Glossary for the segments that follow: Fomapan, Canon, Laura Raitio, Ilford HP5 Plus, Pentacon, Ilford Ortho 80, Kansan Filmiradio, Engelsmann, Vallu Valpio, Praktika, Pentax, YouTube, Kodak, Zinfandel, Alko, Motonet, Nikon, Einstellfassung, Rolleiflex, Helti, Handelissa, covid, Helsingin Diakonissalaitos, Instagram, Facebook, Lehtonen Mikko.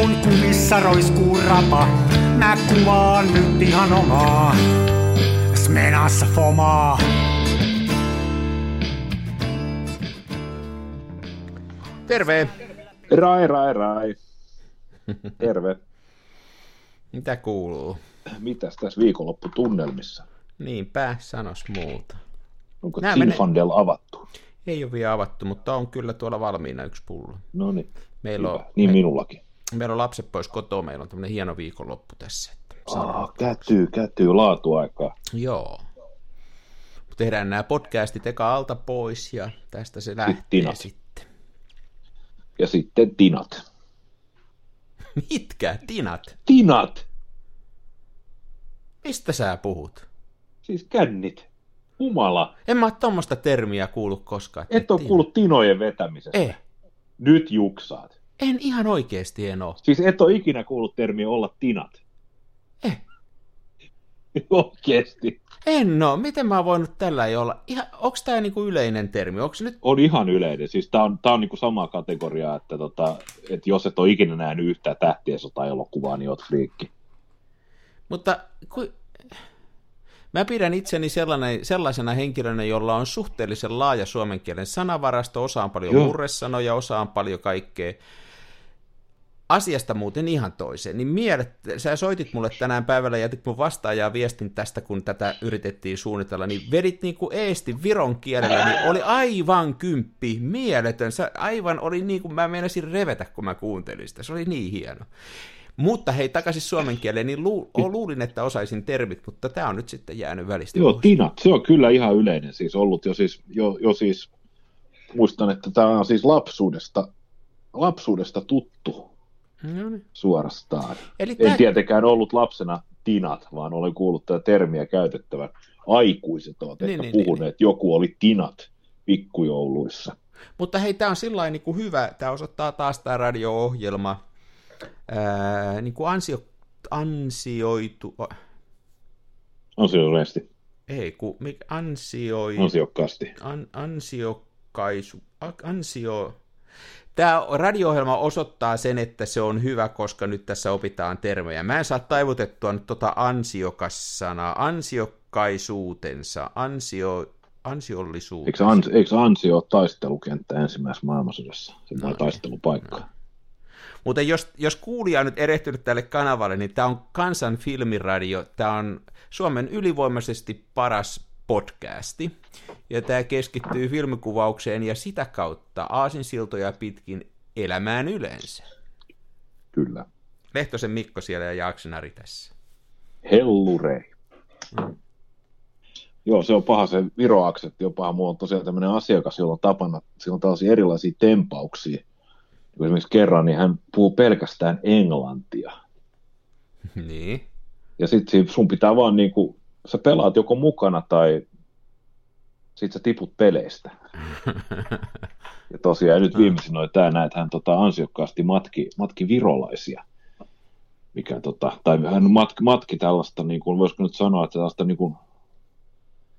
kun kumissa roiskuu rapa. Mä kuvaan nyt ihan omaa, smenassa fomaa. Terve! Rai. Terve. Mitä kuuluu? Mitäs tässä viikonlopputunnelmissa? Niinpä, sanos muuta. Onko Zinfandel avattu? Ei ole vielä avattu, mutta on kyllä tuolla valmiina yksi pullo. No niin, niin minullakin. Meillä on lapset pois kotoa, meillä on tämmöinen hieno viikonloppu tässä. Kätyy laatuaikaa. Joo. Tehdään nämä podcastit eka alta pois ja tästä se lähtee sitten. Ja sitten tinat. Mitkä tinat? Tinat! Mistä sä puhut? Siis kännit. Humala. En mä ole tuommoista termiä kuullut koskaan. Et ole kuullut tinojen vetämisestä. Ei. Nyt juksaat. En ihan oikeesti en ole. Siis et ole ikinä kuullut termiä olla tinat. Ei. Oikeesti. En oo. Miten mä oon voinut tällä ei olla? Onks tää niinku yleinen termi? Onks nyt... On ihan yleinen. Siis tää on niinku samaa kategoriaa, että et jos et ole ikinä nähnyt yhtään tähtiensota-elokuvaa, niin oot friikki. Mutta mä pidän itseni sellaisena henkilönä, jolla on suhteellisen laaja suomen kielen sanavarasto, osaan paljon murresanoja, osaan paljon kaikkea. Asiasta muuten ihan toiseen. Niin sä soitit mulle tänään päivällä, jätit mun vastaajaa viestin tästä, kun tätä yritettiin suunnitella, niin vedit niin kuin eesti viron kielellä, niin oli aivan kymppi, mieletön. Sä aivan oli niin kuin mä meinasin revetä, kun mä kuuntelin sitä. Se oli niin hieno. Mutta hei, takaisin suomen kieleen, niin luulin, että osaisin termit, mutta tämä on nyt sitten jäänyt välistä. Joo, tinat, se on kyllä ihan yleinen siis ollut jo siis muistan, että tämä on siis lapsuudesta tuttu suorastaan. Eli en tietenkään ollut lapsena tinat, vaan olen kuullut tätä termiä käytettävän. Aikuiset ovat puhuneet, että joku oli tinat pikkujouluissa. Mutta hei, tämä on sillain niin kuin hyvä, tämä osoittaa taas tämä radio-ohjelma. Niin kuin ansioituneesti. Ei, kun ansiokkaasti. Tämä radio-ohjelma osoittaa sen, että se on hyvä, koska nyt tässä opitaan termejä. Mä en saa taivutettua nyt ansiokas-sanaa, ansiokkaisuutensa, ansiollisuutensa. Eikö ansio ole taistelukenttä ensimmäisessä maailmansodassa? Se on taistelupaikka. Mutta jos kuulija on nyt erehtynyt tälle kanavalle, niin tämä on Kansan Filmiradio, tämä on Suomen ylivoimaisesti paras podcasti, ja tämä keskittyy filmikuvaukseen ja sitä kautta aasinsiltoja pitkin elämään yleensä. Kyllä. Lehtosen Mikko siellä ja Jaaksenari tässä. Hellurei. Mm. Joo, se on paha se viroaksentti, jopa mulla on tosiaan tämmöinen asiakas, jolla on tapana, sillä on tällaisia erilaisia tempauksia. Esimerkiksi kerran, niin hän puhuu pelkästään englantia. Niin. Ja sitten sun pitää vaan niin kuin, sä pelaat joko mukana tai sit sä tiput peleistä. Ja tosiaan nyt viimeisin oli tää näin, että hän ansiokkaasti matki virolaisia. Mikä tai hän matki tällaista, niin kuin, voisiko nyt sanoa, että tällaista niin kuin,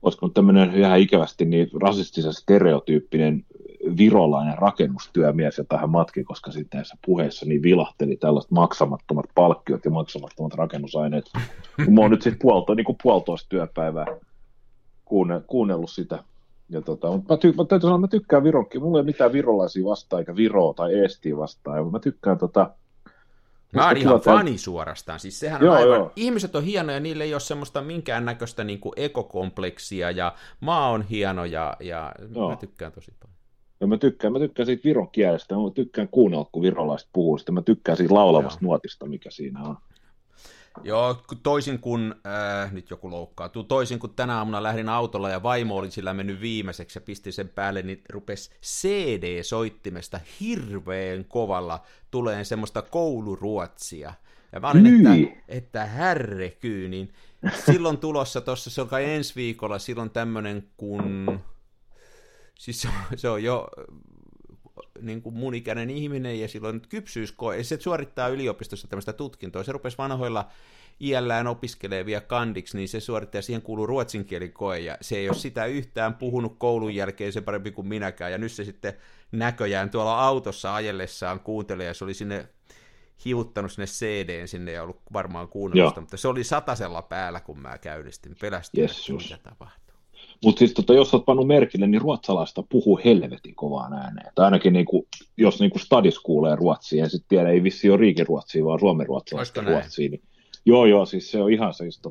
olisiko nyt tämmöinen ihan ikävästi niin rasistisen stereotyyppinen virolainen rakennustyömies, jota hän matki, koska sitten näissä puheissa niin vilahteli tällaiset maksamattomat palkkiot ja maksamattomat rakennusaineet. Mä oon nyt sitten puolitoista työpäivää kuunnellut sitä. Ja mä täytyy sanoa, mä tykkään Vironkin. Mulla ei ole mitään virolaisia vastaan, eikä Viroa tai Eestiä vastaan. Mä tykkään Mä oon ihan fani suorastaan, siis sehän on aivan. Ihmiset on hienoja, niille ei ole semmoista minkäännäköistä niin kuin ekokompleksia, ja maa on hieno, ja mä tykkään tosi paljon. Ja mä tykkään siitä viron kielestä, mä tykkään kuunnella, kun virolaiset puhuu sitä, mä tykkään siitä laulavasta nuotista, mikä siinä on. Joo, toisin kuin, nyt joku loukkaantuu, toisin kuin tänä aamuna lähdin autolla ja vaimo oli sillä mennyt viimeiseksi ja pisti sen päälle, niin rupesi CD-soittimesta hirveän kovalla tuleen semmoista kouluruotsia. Ja mä olin, että härrekyy, niin silloin tulossa tuossa, se on kai ensi viikolla, silloin tämmöinen kun, siis se on jo... niin kuin mun ikäinen ihminen, ja silloin nyt kypsyyskoe, ja se suorittaa yliopistossa tämmöistä tutkintoa, se rupesi vanhoilla iällään opiskelevia kandiksi, niin se suorittaa, ja siihen kuuluu ruotsinkielinen koe, ja se ei ole sitä yhtään puhunut koulun jälkeen sen parempi kuin minäkään, ja nyt se sitten näköjään tuolla autossa ajellessaan kuuntelee, ja se oli sinne hiuttanut sinne CD:n sinne ja ollut varmaan kuunnellusta, mutta se oli satasella päällä, kun mä käynnistin. Pelästyin, mitä tapahtuu. Mutta siis jos olet pannut merkille, niin ruotsalaista puhuu helvetin kovaan ääneen. Tai ainakin niinku, jos niinku stadis kuulee ruotsia, ja sitten tiedä, ei vissiin ole riikiruotsia, vaan suomenruotsalaista ruotsia. Niin... Joo, siis se on ihan siis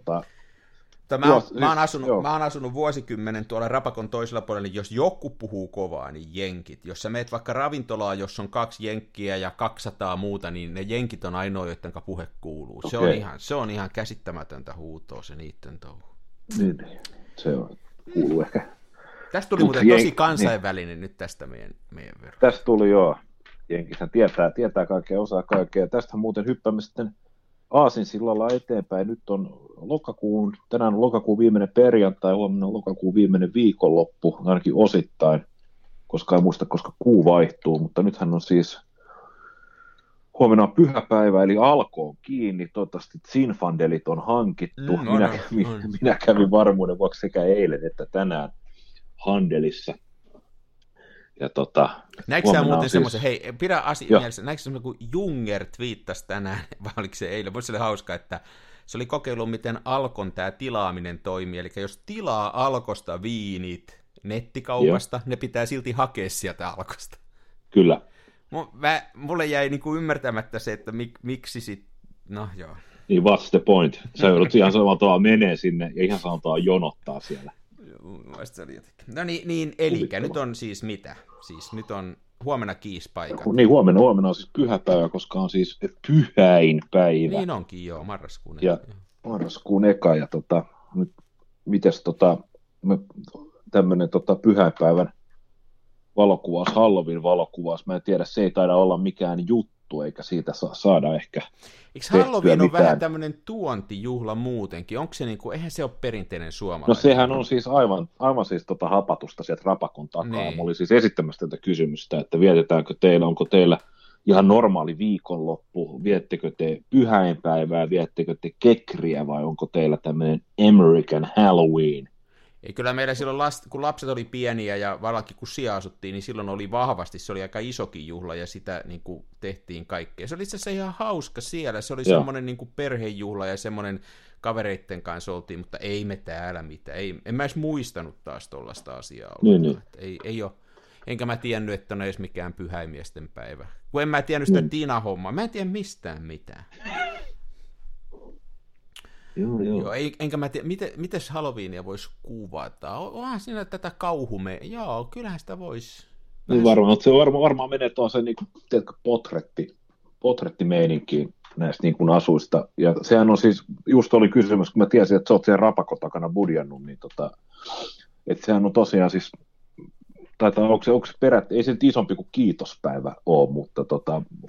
Mä oon asunut vuosikymmenen tuolla Rapakon toisella puolella, niin jos joku puhuu kovaa, niin jenkit. Jos sä meet vaikka ravintolaan, jos on 2 jenkkiä ja 200 muuta, niin ne jenkit on ainoa, joiden puhe kuuluu. Okay. Se on ihan käsittämätöntä huutoa se niitten touhu. Niin, se on. Kuuluu ehkä. Tästä tuli muuten tosi kansainvälinen niin. Nyt tästä meidän vero. Tästä tuli joo. Jenkithän tietää kaikkea, osaa kaikkea. Tästähän muuten hyppäämme sitten aasinsillalla eteenpäin. Nyt on tänään on lokakuun viimeinen perjantai, huomenna on lokakuun viimeinen viikonloppu, ainakin osittain, koska en muista, koska kuu vaihtuu, mutta nythän on siis, huomenna on pyhäpäivä, eli Alko on kiinni, toivottavasti Zinfandelit on hankittu, minä kävin varmuuden vuoksi sekä eilen että tänään Handelissa. Ja näikö sä muuten siis... semmoisen, hei, pidä asia mielessä, näikö semmoinen, kun Junger twiittasi tänään, vai oliko se eilen, mutta se oli hauska, että se oli kokeillut, miten Alkon tämä tilaaminen toimii, eli jos tilaa Alkosta viinit nettikaupasta, ne pitää silti hakea sieltä Alkosta. Kyllä. Mulle jäi niinku ymmärtämättä se, että miksi sitten, no joo. Niin, what's the point? Sä joudut ihan sanotaan menee sinne ja ihan sanotaan jonottaa siellä. No niin eli nyt on siis mitä? Siis nyt on huomenna kiispaikat. Niin, huomenna on siis pyhäpäivä, koska on siis pyhäinpäivä. Niin onkin, joo, marraskuun eka. Marraskuun eka, ja mites tämmönen pyhäinpäivän valokuvaus, Halloween valokuvaus, mä en tiedä, se ei taida olla mikään juttu, eikä siitä saada ehkä eikö Halloween on mitään. Vähän tämmöinen tuontijuhla muutenkin, onko se niinku, eihän se ole perinteinen suomalainen? No sehän on siis aivan siis hapatusta sieltä Rapakon takaa, niin. Mä olin siis esittämässä tätä kysymystä, että vietetäänkö teillä, onko teillä ihan normaali viikonloppu, viettekö te pyhäinpäivää, viettekö te kekriä vai onko teillä tämmöinen American Halloween? Ei, kyllä meillä silloin, kun lapset oli pieniä ja valakin kun siellä asuttiin, niin silloin oli vahvasti, se oli aika isokin juhla ja sitä niin kuin tehtiin kaikkea. Se oli itse asiassa ihan hauska siellä, se oli semmoinen niin kuin perhejuhla ja semmoinen kavereitten kanssa oltiin, mutta ei me täällä mitään. En mä edes muistanut taas tollaista asiaa olla. Niin. Ei ole. Enkä mä tiennyt, että on edes mikään pyhäimiesten päivä. Kun en mä tiennyt sitä Tina-hommaa, mä en tiedä mistään mitään. Joo, enkä mä tiedä, miten Halloweenia voisi kuvata? Onhan siinä tätä joo, kyllähän sitä voisi. Niin varmaan, se varmaan menee tuohon se niinku, tiedätkö, potrettimeininkiin näistä niin kuin asuista. Ja sehän on siis, just oli kysymys, kun mä tiesin, että sä oot siellä Rapakon takana budjannut, niin että sehän on tosiaan siis, taitaa, onko se perätty, ei se nyt isompi kuin kiitospäivä ole, mutta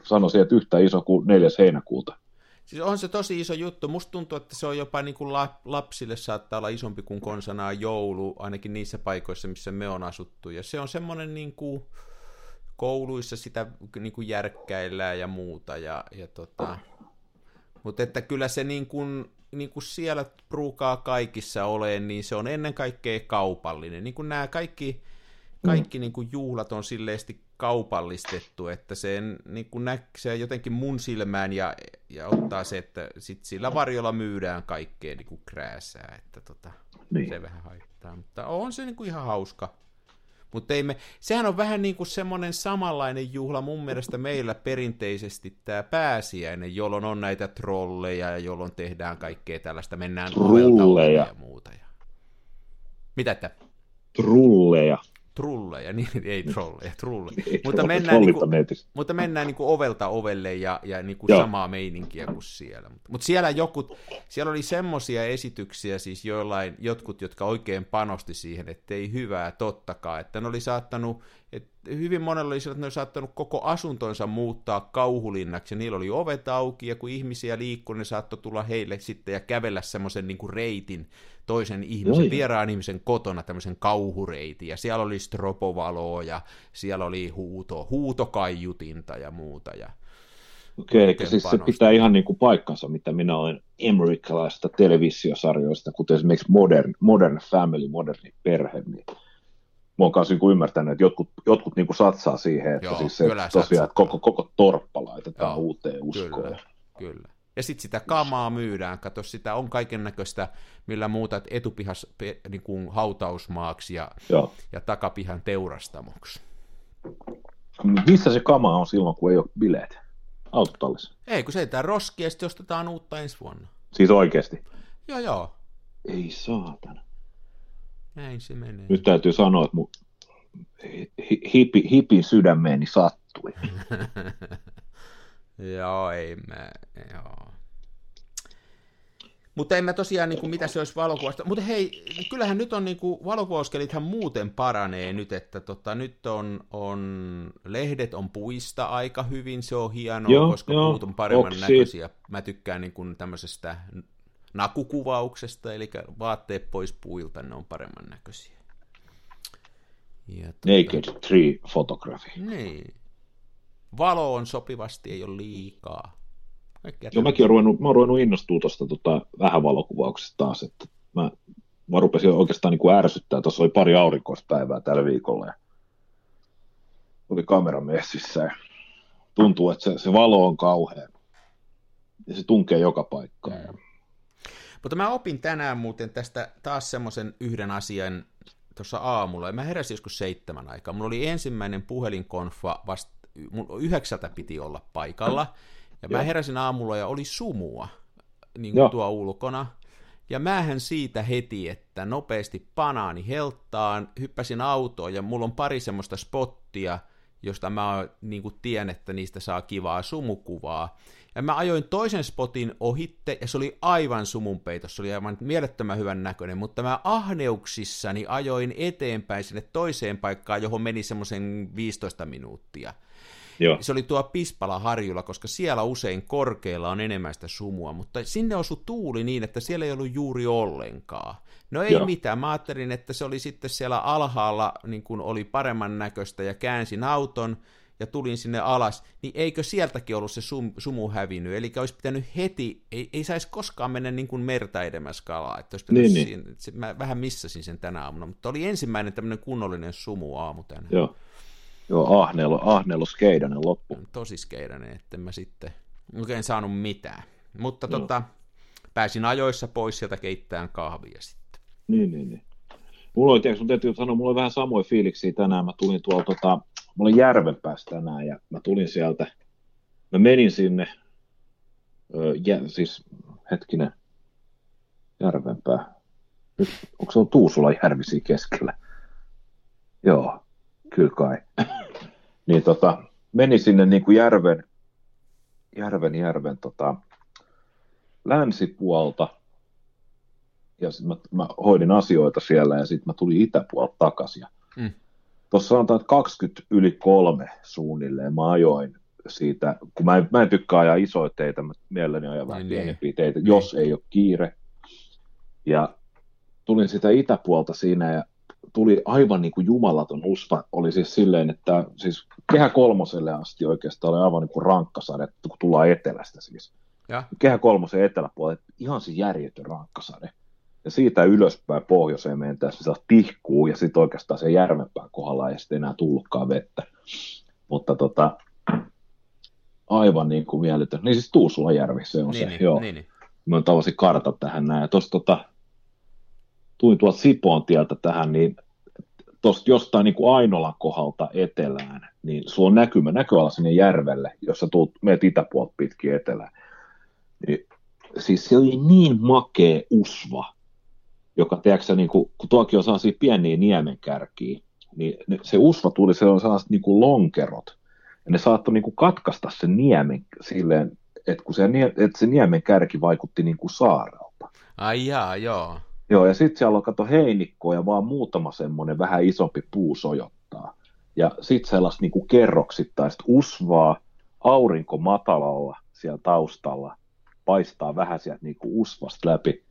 sanoisin, että yhtä iso kuin 4. heinäkuuta. Siis on se tosi iso juttu. Musta tuntuu, että se on jopa niin kuin lapsille saattaa olla isompi kuin konsanaan joulu, ainakin niissä paikoissa, missä me on asuttu. Ja se on semmoinen niin kuin kouluissa sitä niin kuin järkkäillään ja muuta. Mutta että kyllä se niin kuin siellä ruukaa kaikissa oleen, niin se on ennen kaikkea kaupallinen. Niin kuin nämä kaikki niin kuin juhlat on silleesti kaupallistettu, että sen niin kuin se jotenkin mun silmään ja ottaa se, että sit sillä varjolla myydään kaikkea niin kuin krääsää, että niin. Se vähän haittaa, mutta on se niin kuin ihan hauska. Mutta sehän on vähän niin kuin semmoinen samanlainen juhla mun mielestä meillä perinteisesti tämä pääsiäinen, jolloin on näitä trolleja ja jolloin tehdään kaikkea tällaista, mennään trulleja ja muuta. Mitä että? Trulleja. Trulleja, niin ei trolleja, trulleja. Mutta mennään niinku ovelta ovelle ja niinku samaa meininkiä kuin siellä. Mutta siellä oli semmoisia esityksiä, siis jotkut, jotka oikein panosti siihen, että ei hyvää tottakaan, että ne oli saattanut, hyvin monella oli sillä, että ne oli saattanut koko asuntonsa muuttaa kauhulinnaksi, ja niillä oli ovet auki, ja kun ihmisiä liikkui, ne saattoi tulla heille sitten ja kävellä semmoisen niinku reitin toisen ihmisen, vieraan ihmisen kotona, tämmöisen kauhureitin, ja siellä oli stropovaloa, ja siellä oli huutokaiutinta ja muuta. Ja okei, eli siis se pitää ihan niin kuin paikkansa, mitä minä olen amerikkalaisista televisiosarjoista, kuten esimerkiksi Modern Family, Moderni perhe, niin mä oon kanssa niinku ymmärtänyt, että jotkut niinku satsaa siihen, että joo, siis se, tosiaan, että koko torppa laitetaan joo, uuteen uskoon. Kyllä, kyllä. Ja sitten sitä kamaa myydään, kato sitä on kaiken näköistä, millä muutat etupihas niin hautausmaaksi ja takapihan teurastamoksi. Missä se kama on silloin, kun ei ole bileet? Autotallissa. Ei, kun se ei tää roski, ja sitten ostetaan uutta ensi vuonna. Siis oikeasti? Joo, joo. Ei saatana. Näin se menee. Nyt täytyy sanoa, että mun hipin sydämeeni sattui. Joo, ei mä, joo. Mutta en mä tosiaan, niin kuin, mitä se olisi valokuvausta. Mutta hei, kyllähän nyt on, niin kuin, valokuvauskelithan muuten paranee nyt, että nyt on lehdet on puista aika hyvin, se on hienoa, joo, koska puut on paremman näköisiä. Mä tykkään niin kuin, tämmöisestä nakukuvauksesta, eli vaatteet pois puilta, ne on paremman näköisiä. Naked tree photography. Niin. Valo on sopivasti, ei ole liikaa. Joo, mä oon ruvennut innostua tuosta vähän valokuvauksesta taas, että mä rupesin oikeastaan niin kuin ärsyttää, tuossa oli pari aurinkoista päivää tällä viikolla ja oli kamera messissä ja tuntuu, että se valo on kauhea ja se tunkee joka paikkaan. Ja... Mutta mä opin tänään muuten tästä taas semmoisen yhden asian tuossa aamulla ja mä heräsin joskus 7 aikaa. Mulla oli ensimmäinen puhelinkonfa vasta, mun 9 piti olla paikalla. Ja mä heräsin aamulla ja oli sumua niin kuin tuo ulkona. Ja mähän siitä heti, että nopeasti banaani helttaan, hyppäsin autoon ja mulla on pari semmoista spottia, josta mä niin kuin tiedän, että niistä saa kivaa sumukuvaa. Ja mä ajoin toisen spotin ohitte ja se oli aivan sumunpeitos, se oli aivan mielettömän hyvän näköinen, mutta mä ahneuksissani ajoin eteenpäin sinne toiseen paikkaan, johon meni semmoisen 15 minuuttia. Joo. Se oli tuo Pispalaharjulla, koska siellä usein korkeilla on enemmän sitä sumua, mutta sinne osui tuuli niin, että siellä ei ollut juuri ollenkaan. No ei mitään, mä ajattelin, että se oli sitten siellä alhaalla, niin kun oli paremman näköistä ja käänsin auton ja tulin sinne alas, niin eikö sieltäkin ollut se sumu hävinnyt, eli olisi pitänyt heti, ei saisi koskaan mennä niin kuin merta edemmäs kalaa, että olisi pitänyt niin, siinä, että mä vähän missasin sen tänä aamuna, mutta oli ensimmäinen tämmöinen kunnollinen sumu aamu tänään. Joo. Joo, ahnelo skeidainen loppu. Tosi skeidainen, että mä sitten oikein saanut mitään. Mutta pääsin ajoissa pois sieltä keittämään kahvia sitten. Niin. Mulla oli, tiedätkö, mun täytyy sanoa, mulla oli vähän samoja fiiliksiä tänään. Mä tulin tuolta, mä olin järven päässä tänään ja mä tulin sieltä. Mä menin sinne, järvenpää. Nyt, onko se on Tuusula järvisiä keskellä? Joo. Kyllä kai. Niin meni sinne niin kuin järven länsipuolta ja sit mä hoidin asioita siellä ja sitten mä tulin itäpuolta takaisin. Mm. Tuossa sanotaan, että 2:20 suunnilleen mä ajoin siitä, kun mä en tykkää ajaa isoja teitä, mä mielelläni ajan vähän pienempiä teitä, jos ei ole kiire. Ja tulin sitä itäpuolta siinä ja tuli aivan niin kuin jumalaton usva, oli siis silleen, että siis Kehä 3 asti oikeastaan oli aivan niin kuin rankkasade, kun tullaan etelästä siis. Ja? Kehä 3 eteläpuolelle, ihan se järjetön rankkasade. Ja siitä ylöspäin pohjoiseen mentäessä se taas tihkuu, ja sitten oikeastaan se järvenpään kohdalla ei sitten enää tullutkaan vettä. Mutta aivan niin kuin mieletön. Niin siis Tuusulajärvi se on niin, se, joo. Niin. Mä tavasin kartat tähän näin, ja tuossa tuin tuolta Sipoon tieltä tähän, niin tuosta jostain niin kuin Ainolan kohdalta etelään, niin sulla on näköala sinne järvelle, jos sä menet itäpuolta pitkin etelään. Niin, siis se oli niin makea usva, joka, tiedätkö, niin kuin, kun tuokin on sellaisia pieniä niemenkärkiä, niin se usva tuli, se on sellaiset niin kuin lonkerot, ja ne saattoi niin kuin katkaista sen niemen silleen, että kun se niemenkärki vaikutti niin kuin saarelta. Ai jaa, joo. Joo, ja sitten siellä on, kato, heinikkoa ja vaan muutama semmoinen vähän isompi puu sojottaa. Ja sitten sellaista niinku kerroksittaista usvaa, aurinko matalalla siellä taustalla, paistaa vähän sieltä niinku usvasta läpi.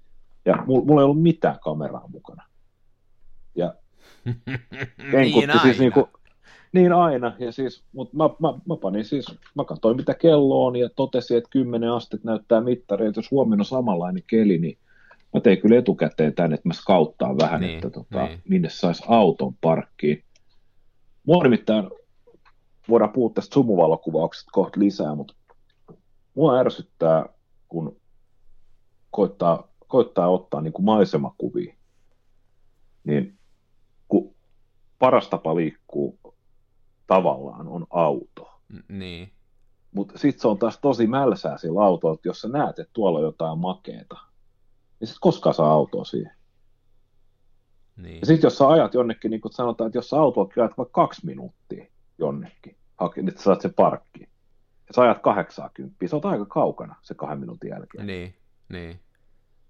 Ja mulla ei ollut mitään kameraa mukana. Ja niin aina. Siis niin aina. Ja siis, mut mä panin siis, mä katsoin mitä kello on ja totesin, että 10 astetta näyttää mittari, että jos huomenna on samanlainen keli, niin mä tein kyllä etukäteen tämän, että mä skauttaan vähän, niin, että minne saisi auton parkkiin. Mua nimittäin, voidaan puhua tästä sumuvalokuvauksesta kohta lisää, mutta mua ärsyttää, kun koittaa ottaa niin kuin maisemakuvia. Niin kun paras tapa liikkuu tavallaan on auto. Niin. Mutta sitten se on taas tosi mälsää sillä autolla, että jos sä näet, että tuolla on jotain makeeta, niin sit koskaan saa autoa siihen. Niin. Ja sitten jos sä ajat jonnekin, niin kun sanotaan, että jos sä autolla ajat vaikka 2 minuuttia jonnekin, niin sä saat sen parkkiin. Ja sä ajat 80, se on aika kaukana se 2 minuutin jälkeen. Niin.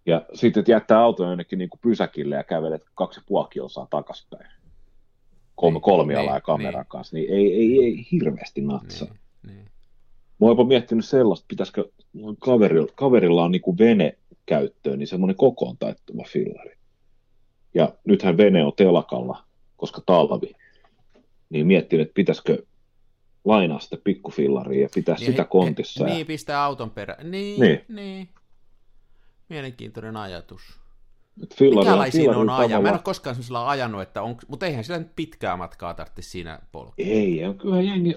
Ja sitten jättää auton jonnekin niin kuin pysäkille ja kävelet 2,5 kilsaa takaspäin. Kolmiala ja kameran kanssa, niin ei hirveästi natsaa. Niin. Mä oon jopa miettinyt sellaista, pitäisikö kaverilla on niin kuin vene käyttöön, niin semmoinen kokoon taittuma fillari. Ja nythän vene on telakalla, koska talvi, niin miettinyt, että pitäisikö lainaa sitä pikkufillariin ja pitää niin, sitä kontissa. Niin, pistää auton perään. Niin. Mielenkiintoinen ajatus. Mikälaisia on ajaa? Mä en ole koskaan sellaisella ajanut, että on, mutta eihän sillä nyt pitkää matkaa tarvitse siinä polkea. Ei, on kyllä jengi.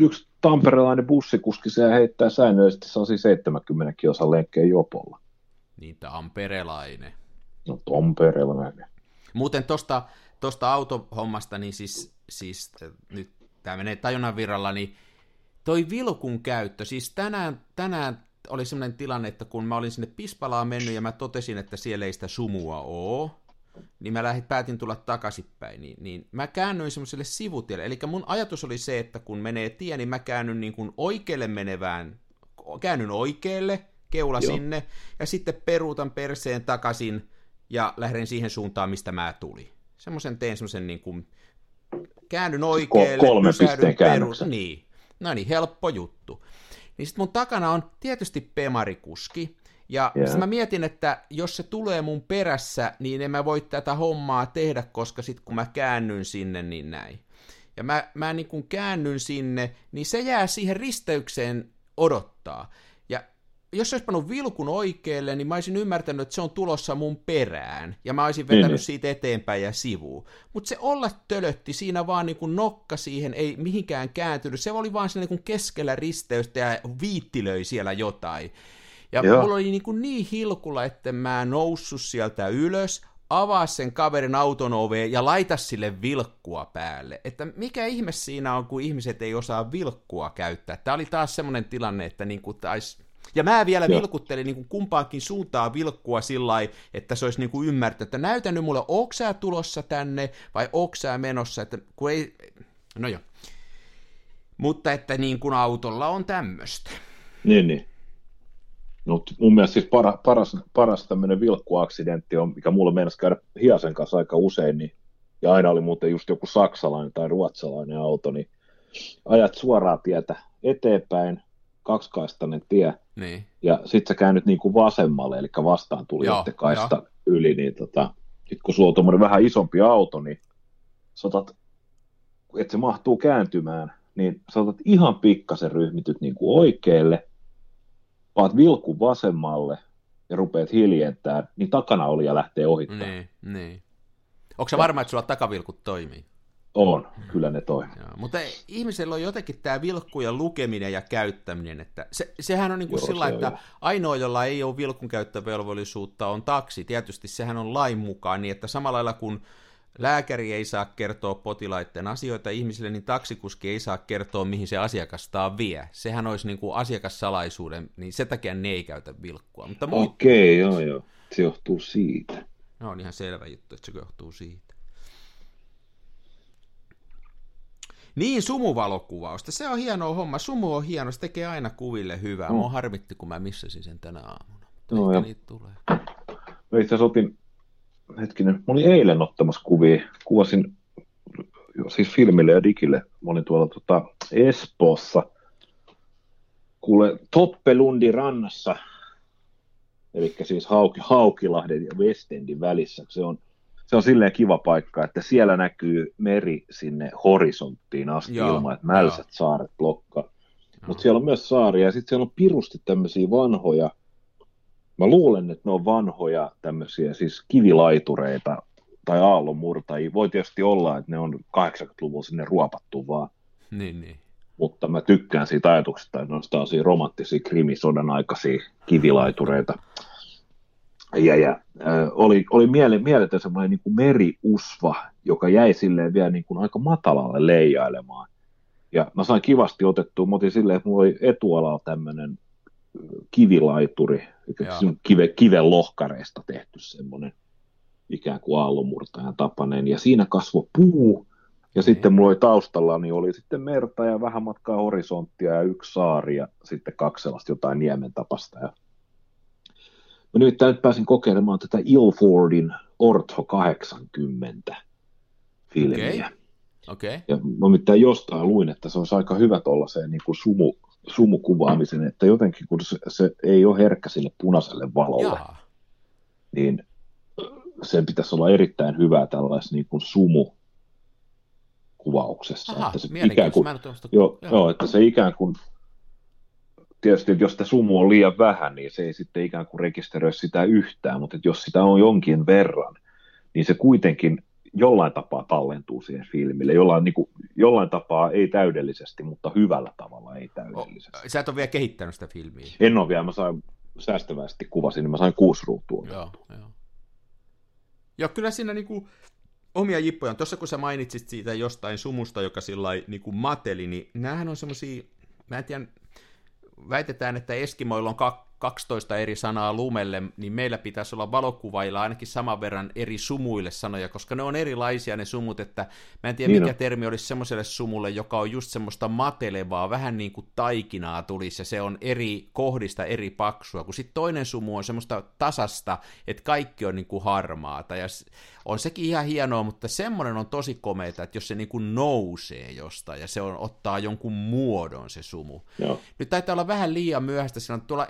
Yksi tamperelainen bussikuski, se heittää säännöllisesti 70 kilsan lenkkejä jopolla. Niin, tamperelainen. No, tamperelainen. Muuten tuosta autohommasta, niin siis nyt tämä menee tajunnan virralla, niin toi vilkun käyttö, siis tänään oli sellainen tilanne, että kun mä olin sinne Pispalaan mennyt ja mä totesin, että siellä ei sitä sumua ole, niin mä päätin tulla takaisinpäin, niin mä käännyin semmoiselle sivutielle. Eli mun ajatus oli se, että kun menee tie, niin mä käännyn niin kuin oikealle menevään, käännyn oikealle, keula sinne, ja sitten peruutan perseen takaisin ja lähden siihen suuntaan, mistä mä tulin. Semmoisen tein semmoisen niin kuin käännyn oikealle, 3 pisteen käännyksen. Niin. No niin, helppo juttu. Niin sit mun takana on tietysti pemarikuski, ja sit mä mietin, että jos se tulee mun perässä, niin en mä voi tätä hommaa tehdä, koska sit kun mä käännyn sinne, niin näin. Ja mä niin kun käännyn sinne, niin se jää siihen risteykseen odottaa. Ja jos se olisi pannut vilkun oikealle, niin mä olisin ymmärtänyt, että se on tulossa mun perään, ja mä olisin vetänyt siitä eteenpäin ja sivuun. Mutta se olla tölötti siinä vaan niin kuin nokka siihen, ei mihinkään kääntynyt, se oli vaan siinä niin kuin keskellä risteystä ja viittilöi siellä jotain. Ja mulla oli niin hilkulla, että mä noussut sieltä ylös, avaa sen kaverin auton oveen ja laita sille vilkkua päälle. Että mikä ihme siinä on, kun ihmiset ei osaa vilkkua käyttää. Tämä oli taas semmoinen tilanne, että niin kuin taisi. Ja mä vielä vilkuttelin niin kuin kumpaankin suuntaan vilkkua sillä lailla, että se olisi niin kuin ymmärtänyt, että näytä nyt mulle, ootko sä tulossa tänne vai ootko sä menossa, että kun ei. No joo. Mutta että niin kuin autolla on tämmöistä. Niin. No, mun mielestä siis paras tämmöinen vilkkuaksidentti on, mikä mulla meinasi käydä Hiasen kanssa aika usein, niin, ja aina oli muuten just joku saksalainen tai ruotsalainen auto, niin ajat suoraa tietä eteenpäin, kaksikaistainen tie, niin. Ja sit sä käännyt niin kuin vasemmalle, eli vastaan tuli kaista yli, niin sit kun sulla on tommoinen vähän isompi auto, niin sä otat, että se mahtuu kääntymään, niin sä otat ihan pikkasen ryhmityt niin kuin oikealle, paat vilkun vasemmalle ja rupeat hiljentää, niin takana oli ja lähtee ohittamaan. Niin. Onko sä varma, että sulla takavilkut toimii? On, kyllä ne toimii. Joo, mutta ihmisellä on jotenkin tämä vilkkujen lukeminen ja käyttäminen. Että sehän on niin kuin sillä, että ainoa, jolla ei ole vilkun käyttövelvollisuutta, on taksi. Tietysti sehän on lain mukaan niin, että samalla lailla kun lääkäri ei saa kertoa potilaiden asioita ihmisille, niin taksikuski ei saa kertoa, mihin se asiakastaan vie. Sehän olisi niin kuin asiakassalaisuuden, niin sen takia ne ei käytä vilkkua. Mutta Okei, joo. Se johtuu siitä. No on ihan selvä juttu, että se johtuu siitä. Niin, sumuvalokuvausta. Se on hieno homma. Sumu on hieno, se tekee aina kuville hyvää. Mua harmitti, kun mä missasin sen tänä aamuna. No, niitä tulee. No itse asiassa hetkinen, mä olin eilen ottamassa kuvia, kuvasin siis filmille ja digille, mä olin tuolla Espoossa, kuule Toppelundin rannassa, eli siis Haukilahden ja Westendin välissä, se on silleen kiva paikka, että siellä näkyy meri sinne horisonttiin asti ilman, että mälsät saaret blokkaa, mutta siellä on myös saaria ja sitten siellä on pirusti tämmöisiä vanhoja Mä luulen, että ne on vanhoja tämmöisiä siis kivilaitureita tai aallonmurtajia. Voi tietysti olla, että ne on 80-luvulla sinne ruopattu vaan. Niin. Mutta mä tykkään siitä ajatuksesta, että ne on tällaisia romanttisia krimisodan aikaisia kivilaitureita. Oli mieletön semmoinen niin kuin meriusva, joka jäi silleen vielä niin kuin aika matalalle leijailemaan. Ja mä sain kivasti otettua, mä otin silleen, että mulla oli etualalla tämmöinen kivilaituri, kiven lohkareista tehty semmoinen ikään kuin aallonmurtajan tapainen. Ja siinä kasvoi puu, ja sitten mulla oli taustalla, niin oli sitten merta ja vähän matkaa horisonttia ja yksi saari ja sitten kaksi sellaista jotain niemen tapasta. Ja nyt pääsin kokeilemaan tätä Ilfordin Ortho 80 filmiä. Okay. Ja mä mitään jostain luin, että se on aika hyvä tuollaiseen niin kuin sumukuvaamiseen, että jotenkin kun se ei ole herkkä sille punaiselle valolle, niin sen pitäisi olla erittäin hyvä tällaisessa niin kuin sumukuvauksessa. Aha, että se ikään kuin, että se ikään kuin, tietysti jos sitä sumu on liian vähän, niin se ei sitten ikään kuin rekisteröi sitä yhtään, mutta jos sitä on jonkin verran, niin se kuitenkin jollain tapaa tallentuu siihen filmille, jollain tapaa ei täydellisesti, mutta hyvällä tavalla ei täydellisesti. Sä et ole vielä kehittänyt sitä filmiä? En ole vielä, mä sain säästävästi kuvasin, niin mä sain 6 ruutua. Joo, kyllä siinä niinku omia jippoja. Tuossa kun sä mainitsit siitä jostain sumusta, joka sillai niinku mateli, niin näähän on semmosia, mä en tiedä, väitetään, että eskimoilla on 12 eri sanaa lumelle, niin meillä pitäisi olla valokuvailla ainakin saman verran eri sumuille sanoja, koska ne on erilaisia ne sumut, että mä en tiedä niin mikä termi olisi semmoiselle sumulle, joka on just semmoista matelevaa, vähän niin kuin taikinaa tulisi, ja se on eri kohdista eri paksua, kun sitten toinen sumu on semmoista tasasta, että kaikki on niin kuin harmaata, ja on sekin ihan hienoa, mutta semmoinen on tosi komeeta, että jos se niin kuin nousee jostain, ja se on, ottaa jonkun muodon se sumu. Joo. Nyt taitaa olla vähän liian myöhäistä, siinä on tuolla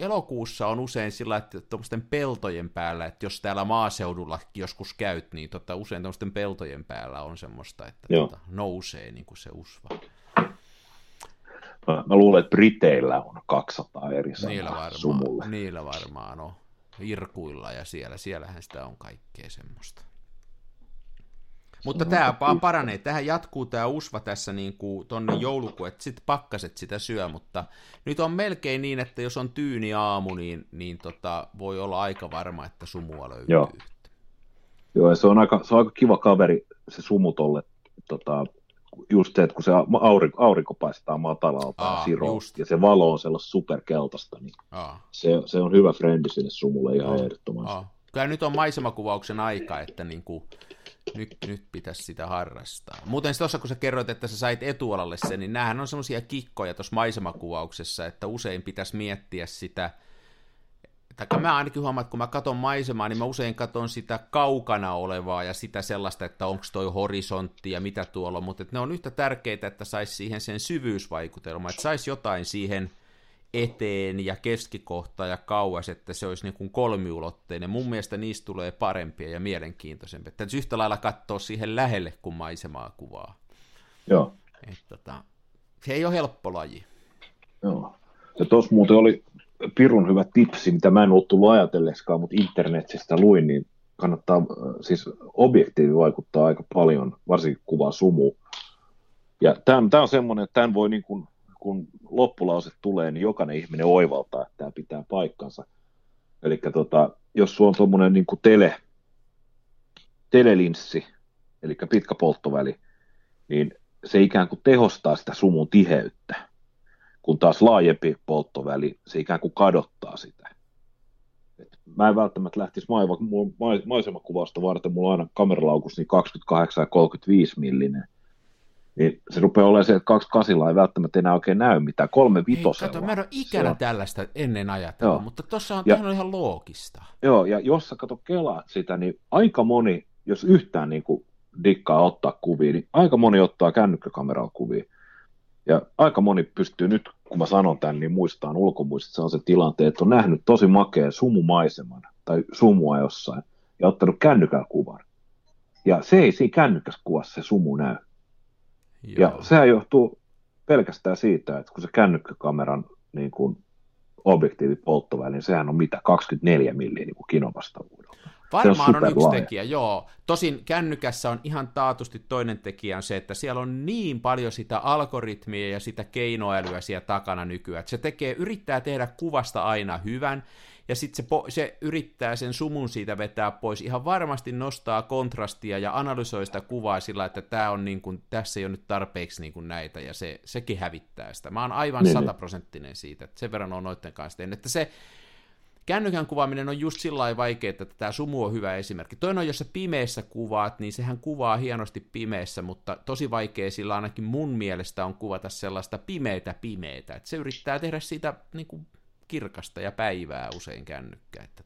elokuussa on usein sillä, että tuommoisten peltojen päällä, että jos täällä maaseudulla joskus käyt, niin usein tuommoisten peltojen päällä on semmoista, että nousee niin kuin se usva. Mä luulen, että Briteillä on 200 eri sanaa sumulle. Niillä varmaan on. Irkuilla ja siellähän sitä on kaikkea semmoista. Mutta tämä vaan paranee, tähän jatkuu tämä usva tässä niin kuin tuonne joulukuun, että sitten pakkaset sitä syö, mutta nyt on melkein niin, että jos on tyyni aamu, niin voi olla aika varma, että sumua löytyy. Joo, ja se on aika kiva kaveri se sumu tolle, just se, että kun se aurinko paistaa matalalta ja siroon, ja se valo on sellaista superkeltaista, niin se on hyvä frendi sinne sumulle ihan ehdottomasti. Kyllä nyt on maisemakuvauksen aika, että niin kuin nyt pitäisi sitä harrastaa. Muuten tuossa, kun sä kerroit, että sä sait etualalle sen, niin näähän on semmoisia kikkoja tuossa maisemakuvauksessa, että usein pitäisi miettiä sitä, tai mä ainakin huomaan, että kun mä katson maisemaa, niin mä usein katson sitä kaukana olevaa ja sitä sellaista, että onko toi horisontti ja mitä tuolla on, mutta ne on yhtä tärkeitä, että saisi siihen sen syvyysvaikutelma, että saisi jotain siihen eteen ja keskikohtaan ja kauas, että se olisi niin kuin kolmiulotteinen. Mun mielestä niistä tulee parempia ja mielenkiintoisempia. Täytyisi yhtä lailla katsoa siihen lähelle, kun maisemaa kuvaa. Joo. Se ei ole helppo laji. Joo. Ja tuossa muuten oli pirun hyvä tipsi, mitä mä en ollut tullut ajatelleeksikaan, mutta internetistä luin, niin kannattaa, siis objektiivi vaikuttaa aika paljon, varsinkin kuvaa sumu. Ja tämä on semmoinen, että tämän voi niin kuin kun loppulauset tulee, niin jokainen ihminen oivaltaa, että tämä pitää paikkansa. Eli jos sulla on tuommoinen niin kuin telelinssi, eli pitkä polttoväli, niin se ikään kuin tehostaa sitä sumun tiheyttä, kun taas laajempi polttoväli, se ikään kuin kadottaa sitä. Mä en välttämättä lähtisi maisemakuvausta varten, mulla on aina kameralaukussa niin 28 ja 35 millinen, niin se rupeaa olemaan se, että 28 ei välttämättä enää oikein näy mitään, 35. Kato, mä en ole ikänä tällaista ennen ajatella, mutta tuossa on ihan loogista. Joo, ja jos sä kelaat sitä, niin aika moni, jos yhtään niin kuin dikkaa ottaa kuvia, niin aika moni ottaa kännykkäkameralla kuvia. Ja aika moni pystyy nyt, kun mä sanon tämän, niin muistaan ulkomuistissa sellaisen tilanteen, että on nähnyt tosi makea sumumaiseman tai sumua jossain ja ottanut kännykällä kuvan. Ja se ei siinä kännykässä kuvassa se sumu näy. Ja sehän johtuu pelkästään siitä, että kun se kännykkäkameran niin kuin objektiivipolttoväli, niin sehän on mitä, 24 milliä niin kinovastavuudella. Varmaan on yksi tekijä, joo. Tosin kännykässä on ihan taatusti toinen tekijä on se, että siellä on niin paljon sitä algoritmia ja sitä keinoälyä siellä takana nykyään. Se yrittää tehdä kuvasta aina hyvän, ja sitten se yrittää sen sumun siitä vetää pois. Ihan varmasti nostaa kontrastia ja analysoi sitä kuvaa sillä, että tää on niin kun, tässä ei ole nyt tarpeeksi niin kun näitä, ja sekin hävittää sitä. Mä oon aivan 100-prosenttinen siitä, että sen verran on noiden kanssa tehnyt, että se kännykän kuvaaminen on just sillä lailla vaikeaa, että tämä sumu on hyvä esimerkki. Toinen on, jos sä pimeässä kuvaat, niin sehän kuvaa hienosti pimeässä, mutta tosi vaikea sillä ainakin mun mielestä on kuvata sellaista pimeätä. Että se yrittää tehdä siitä niin kuin kirkasta ja päivää usein kännykkä. Että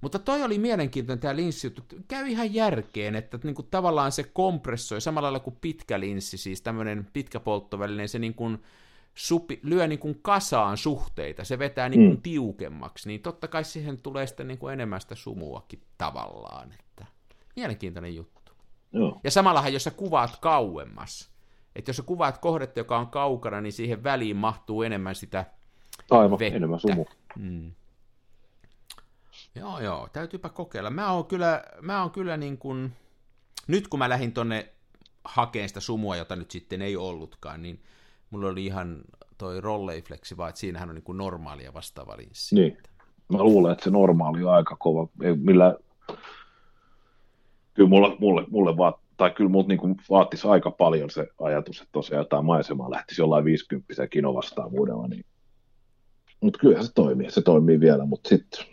mutta toi oli mielenkiintoinen tämä linssi. Käy ihan järkeen, että niin kuin tavallaan se kompressoi samalla lailla kuin pitkä linssi, siis tämmöinen pitkä polttovälinen, se niin kuin lyö niin kuin kasaan suhteita, se vetää niin kuin tiukemmaksi, niin totta kai siihen tulee sitten niin kuin enemmän sitä sumuakin tavallaan, että mielenkiintoinen juttu. Joo. Ja samallahan, jos sä kuvaat kauemmas, että jos sä kuvaat kohdetta, joka on kaukana, niin siihen väliin mahtuu enemmän sitä vettä. Enemmän sumua. Mm. Joo, täytyypä kokeilla. Mä oon kyllä niin kuin, nyt kun mä lähdin tonne hakemaan sitä sumua, jota nyt sitten ei ollutkaan, niin mulla oli ihan toi Rolleiflexi, vaan että siinähän on niin kuin normaalia vastaava linssi. Niin. Mä luulen, että se normaali on aika kova. Ei, kyllä mulle kyllä mut niin kuin vaattis aika paljon se ajatus, että tosiaan jotain maisemaa lähtisi jollain 50 kinovastaavuudella. Niin. Mutta kyllähän se toimii vielä, mutta sitten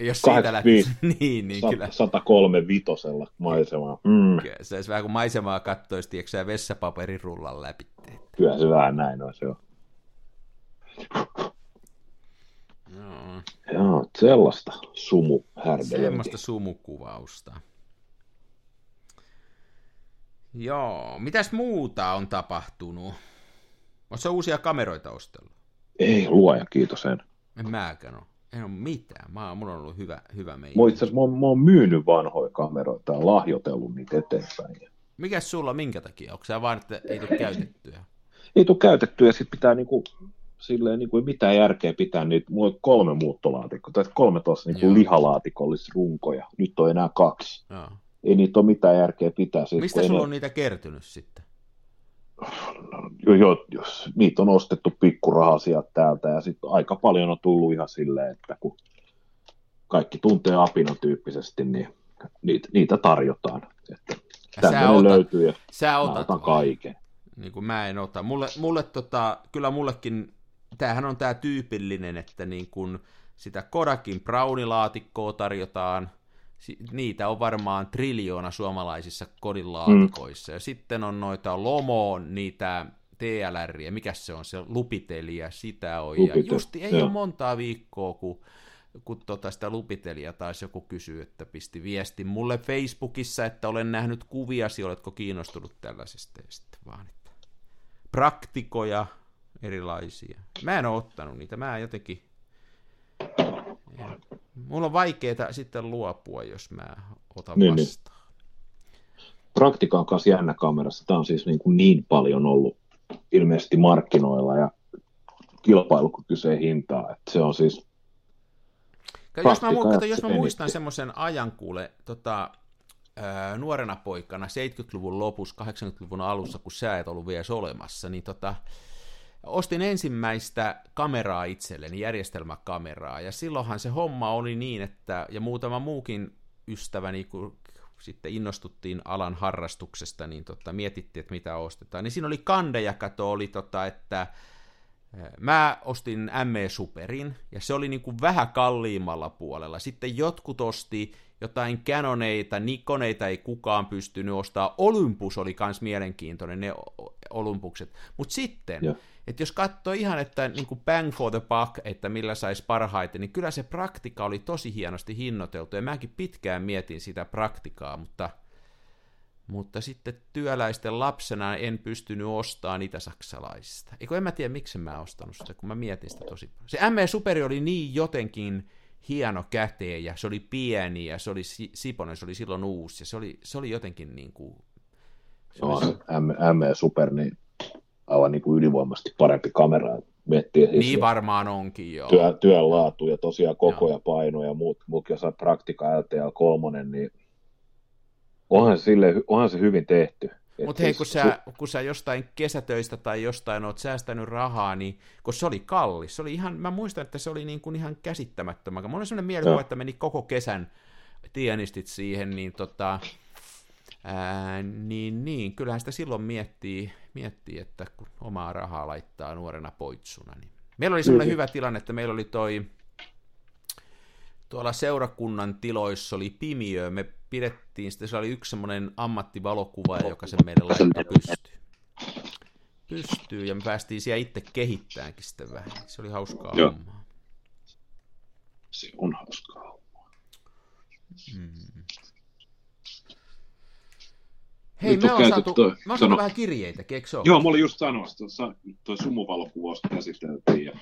jos siitä lähtisi, niin 103 vitosella maisemaa. Mm. Kyllä, se olisi vähän kuin maisemaa kattoisi, tiedätkö sä vessapaperin rullan läpi. Kyllä se vähän näin olisi, joo. No. Joo, sellaista sumuhärdelöintiä. Sellaista sumukuvausta. Joo, mitäs muuta on tapahtunut? Oletko uusia kameroita ostellut? Ei, luoja, kiitos en. En mäkään ole. Ei ole mitään. Mulla on ollut hyvä meitä. Itse asiassa mä oon myynyt vanhoja kameroita ja lahjoitellut niitä eteenpäin. Mikäs sulla minkä takia? Onko sä vaan, että ei tule käytettyä? Ei tule käytettyä ja sitten pitää niinku, silleen niinku mitään järkeä pitää niitä. Mulla on 3 muuttolaatikkoa tai 3 tuossa niinku lihalaatikkollisia runkoja. Nyt on enää 2. Joo. Ei niitä ole mitään järkeä pitää. Siis, mistä sulla on niitä kertynyt sitten? Jos niitä on ostettu pikkurahaa sieltä täältä ja sitten aika paljon on tullut ihan silleen, että kun kaikki tuntee apinotyyppisesti, niin niitä tarjotaan. Että tämmöinen löytyy ja sä otan kaiken. Niin kuin mä en ota. Kyllä mullekin, tämähän on tämä tyypillinen, että niin kun sitä Kodakin Browni-laatikkoa tarjotaan, niitä on varmaan 3 triljoona suomalaisissa kodin laatikoissa. Ja sitten on noita Lomoon, niitä TLR, ja mikä se on, se lupitelijä, sitä on. Lupite, ja justi ei ole montaa viikkoa, kun sitä lupitelijä taas joku kysyy, että pisti viesti mulle Facebookissa, että olen nähnyt kuviasi, oletko kiinnostunut tällaisesta, ja sitten vaan että praktikoja erilaisia. Mä en ole ottanut niitä, mä jotenkin... Mulla on vaikeaa sitten luopua, jos mä otan vastaan. Niin. Praktika on kanssa jännä kamerassa. Tämä on siis niin paljon ollut ilmeisesti markkinoilla ja kilpailukykyiseen hintaan, että se on siis... Jos mä muistan semmoisen ajan, kuule, nuorena poikana 70-luvun lopussa, 80-luvun alussa, kun sä et ollut vielä olemassa, niin ostin ensimmäistä kameraa itselleni, järjestelmäkameraa, ja silloinhan se homma oli niin, että, ja muutama muukin ystäväni, kun sitten innostuttiin alan harrastuksesta, niin mietittiin, että mitä ostetaan, niin siinä oli kandejakato, oli että mä ostin ME Superin, ja se oli niin kuin vähän kalliimmalla puolella, sitten jotkut osti jotain Canoneita, Nikoneita ei kukaan pystynyt ostamaan, Olympus oli myös mielenkiintoinen, ne Olympukset, mutta sitten... Ja. Että jos katsoo ihan, että niin kuin bang for the buck, että millä saisi parhaiten, niin kyllä se praktika oli tosi hienosti hinnoiteltu, ja mäkin pitkään mietin sitä praktikaa, mutta sitten työläisten lapsena en pystynyt ostamaan niitä saksalaisista. Eikö en mä tiedä, miksi mä ostanut sitä, kun mä mietin sitä tosi paljon. Se ME Superi oli niin jotenkin hieno käteen, ja se oli pieni, ja se oli siponen, se oli silloin uusi, ja se oli jotenkin niin kuin... ME Super, niin aivan niin kuin ylivoimasti parempi kamera. miettii siis niin varmaan onkin, joo. Työn laatu ja tosiaan koko ja paino ja muut, mulkin osaa Praktika LTL3, niin onhan se hyvin tehty. Mutta hei, kun sä jostain kesätöistä tai jostain oot säästänyt rahaa, niin kun se oli kallis, se oli ihan, mä muistan, että se oli niin kuin ihan käsittämättömän. Mulla oli sellainen mielikuva, että meni koko kesän tienistit siihen, niin niin kyllähän sitä silloin miettii, että kun omaa rahaa laittaa nuorena poitsuna. Niin. Meillä oli sellainen hyvä tilanne, että meillä oli tuolla seurakunnan tiloissa oli pimiö, me pidettiin, sitten se oli yksi semmoinen ammattivalokuvaaja, joka sen meidän laittoi pystyy, ja me päästiin siellä itse kehittämäänkin sitten vähän, se oli hauskaa hommaa. Se on hauskaa hommaa. Hei, me on saatu vähän kirjeitä, eikö se ole? Joo, mä olin just sanoa, että toi sumuvalokuvaus käsiteltiin. Ja...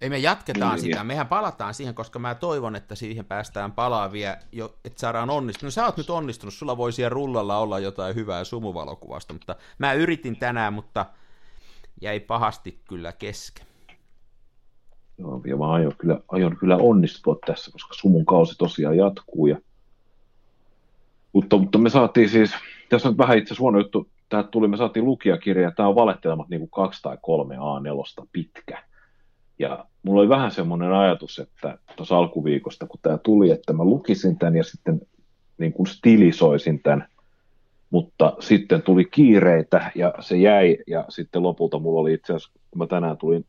Ei, me jatketaan sitä, mehän palataan siihen, koska mä toivon, että siihen päästään palaa vielä, että saadaan onnistunut. No sä oot nyt onnistunut, sulla voi siellä rullalla olla jotain hyvää sumuvalokuvasta, mutta mä yritin tänään, mutta jäi pahasti kyllä kesken. Joo, ja mä aion kyllä onnistua tässä, koska sumun kausi tosiaan jatkuu. Ja... Mutta me saatiin siis... Tässä on vähän itse asiassa huono juttu. Tämä tuli, me saatiin lukijakirja. Tämä on valettelemat niin kuin 2 tai 3 A4 pitkä. Ja mulla oli vähän semmoinen ajatus, että tuossa alkuviikosta, kun tämä tuli, että mä lukisin tämän ja sitten niin kuin stilisoisin tämän. Mutta sitten tuli kiireitä ja se jäi. Ja sitten lopulta mulla oli itse asiassa, kun mä tänään tulin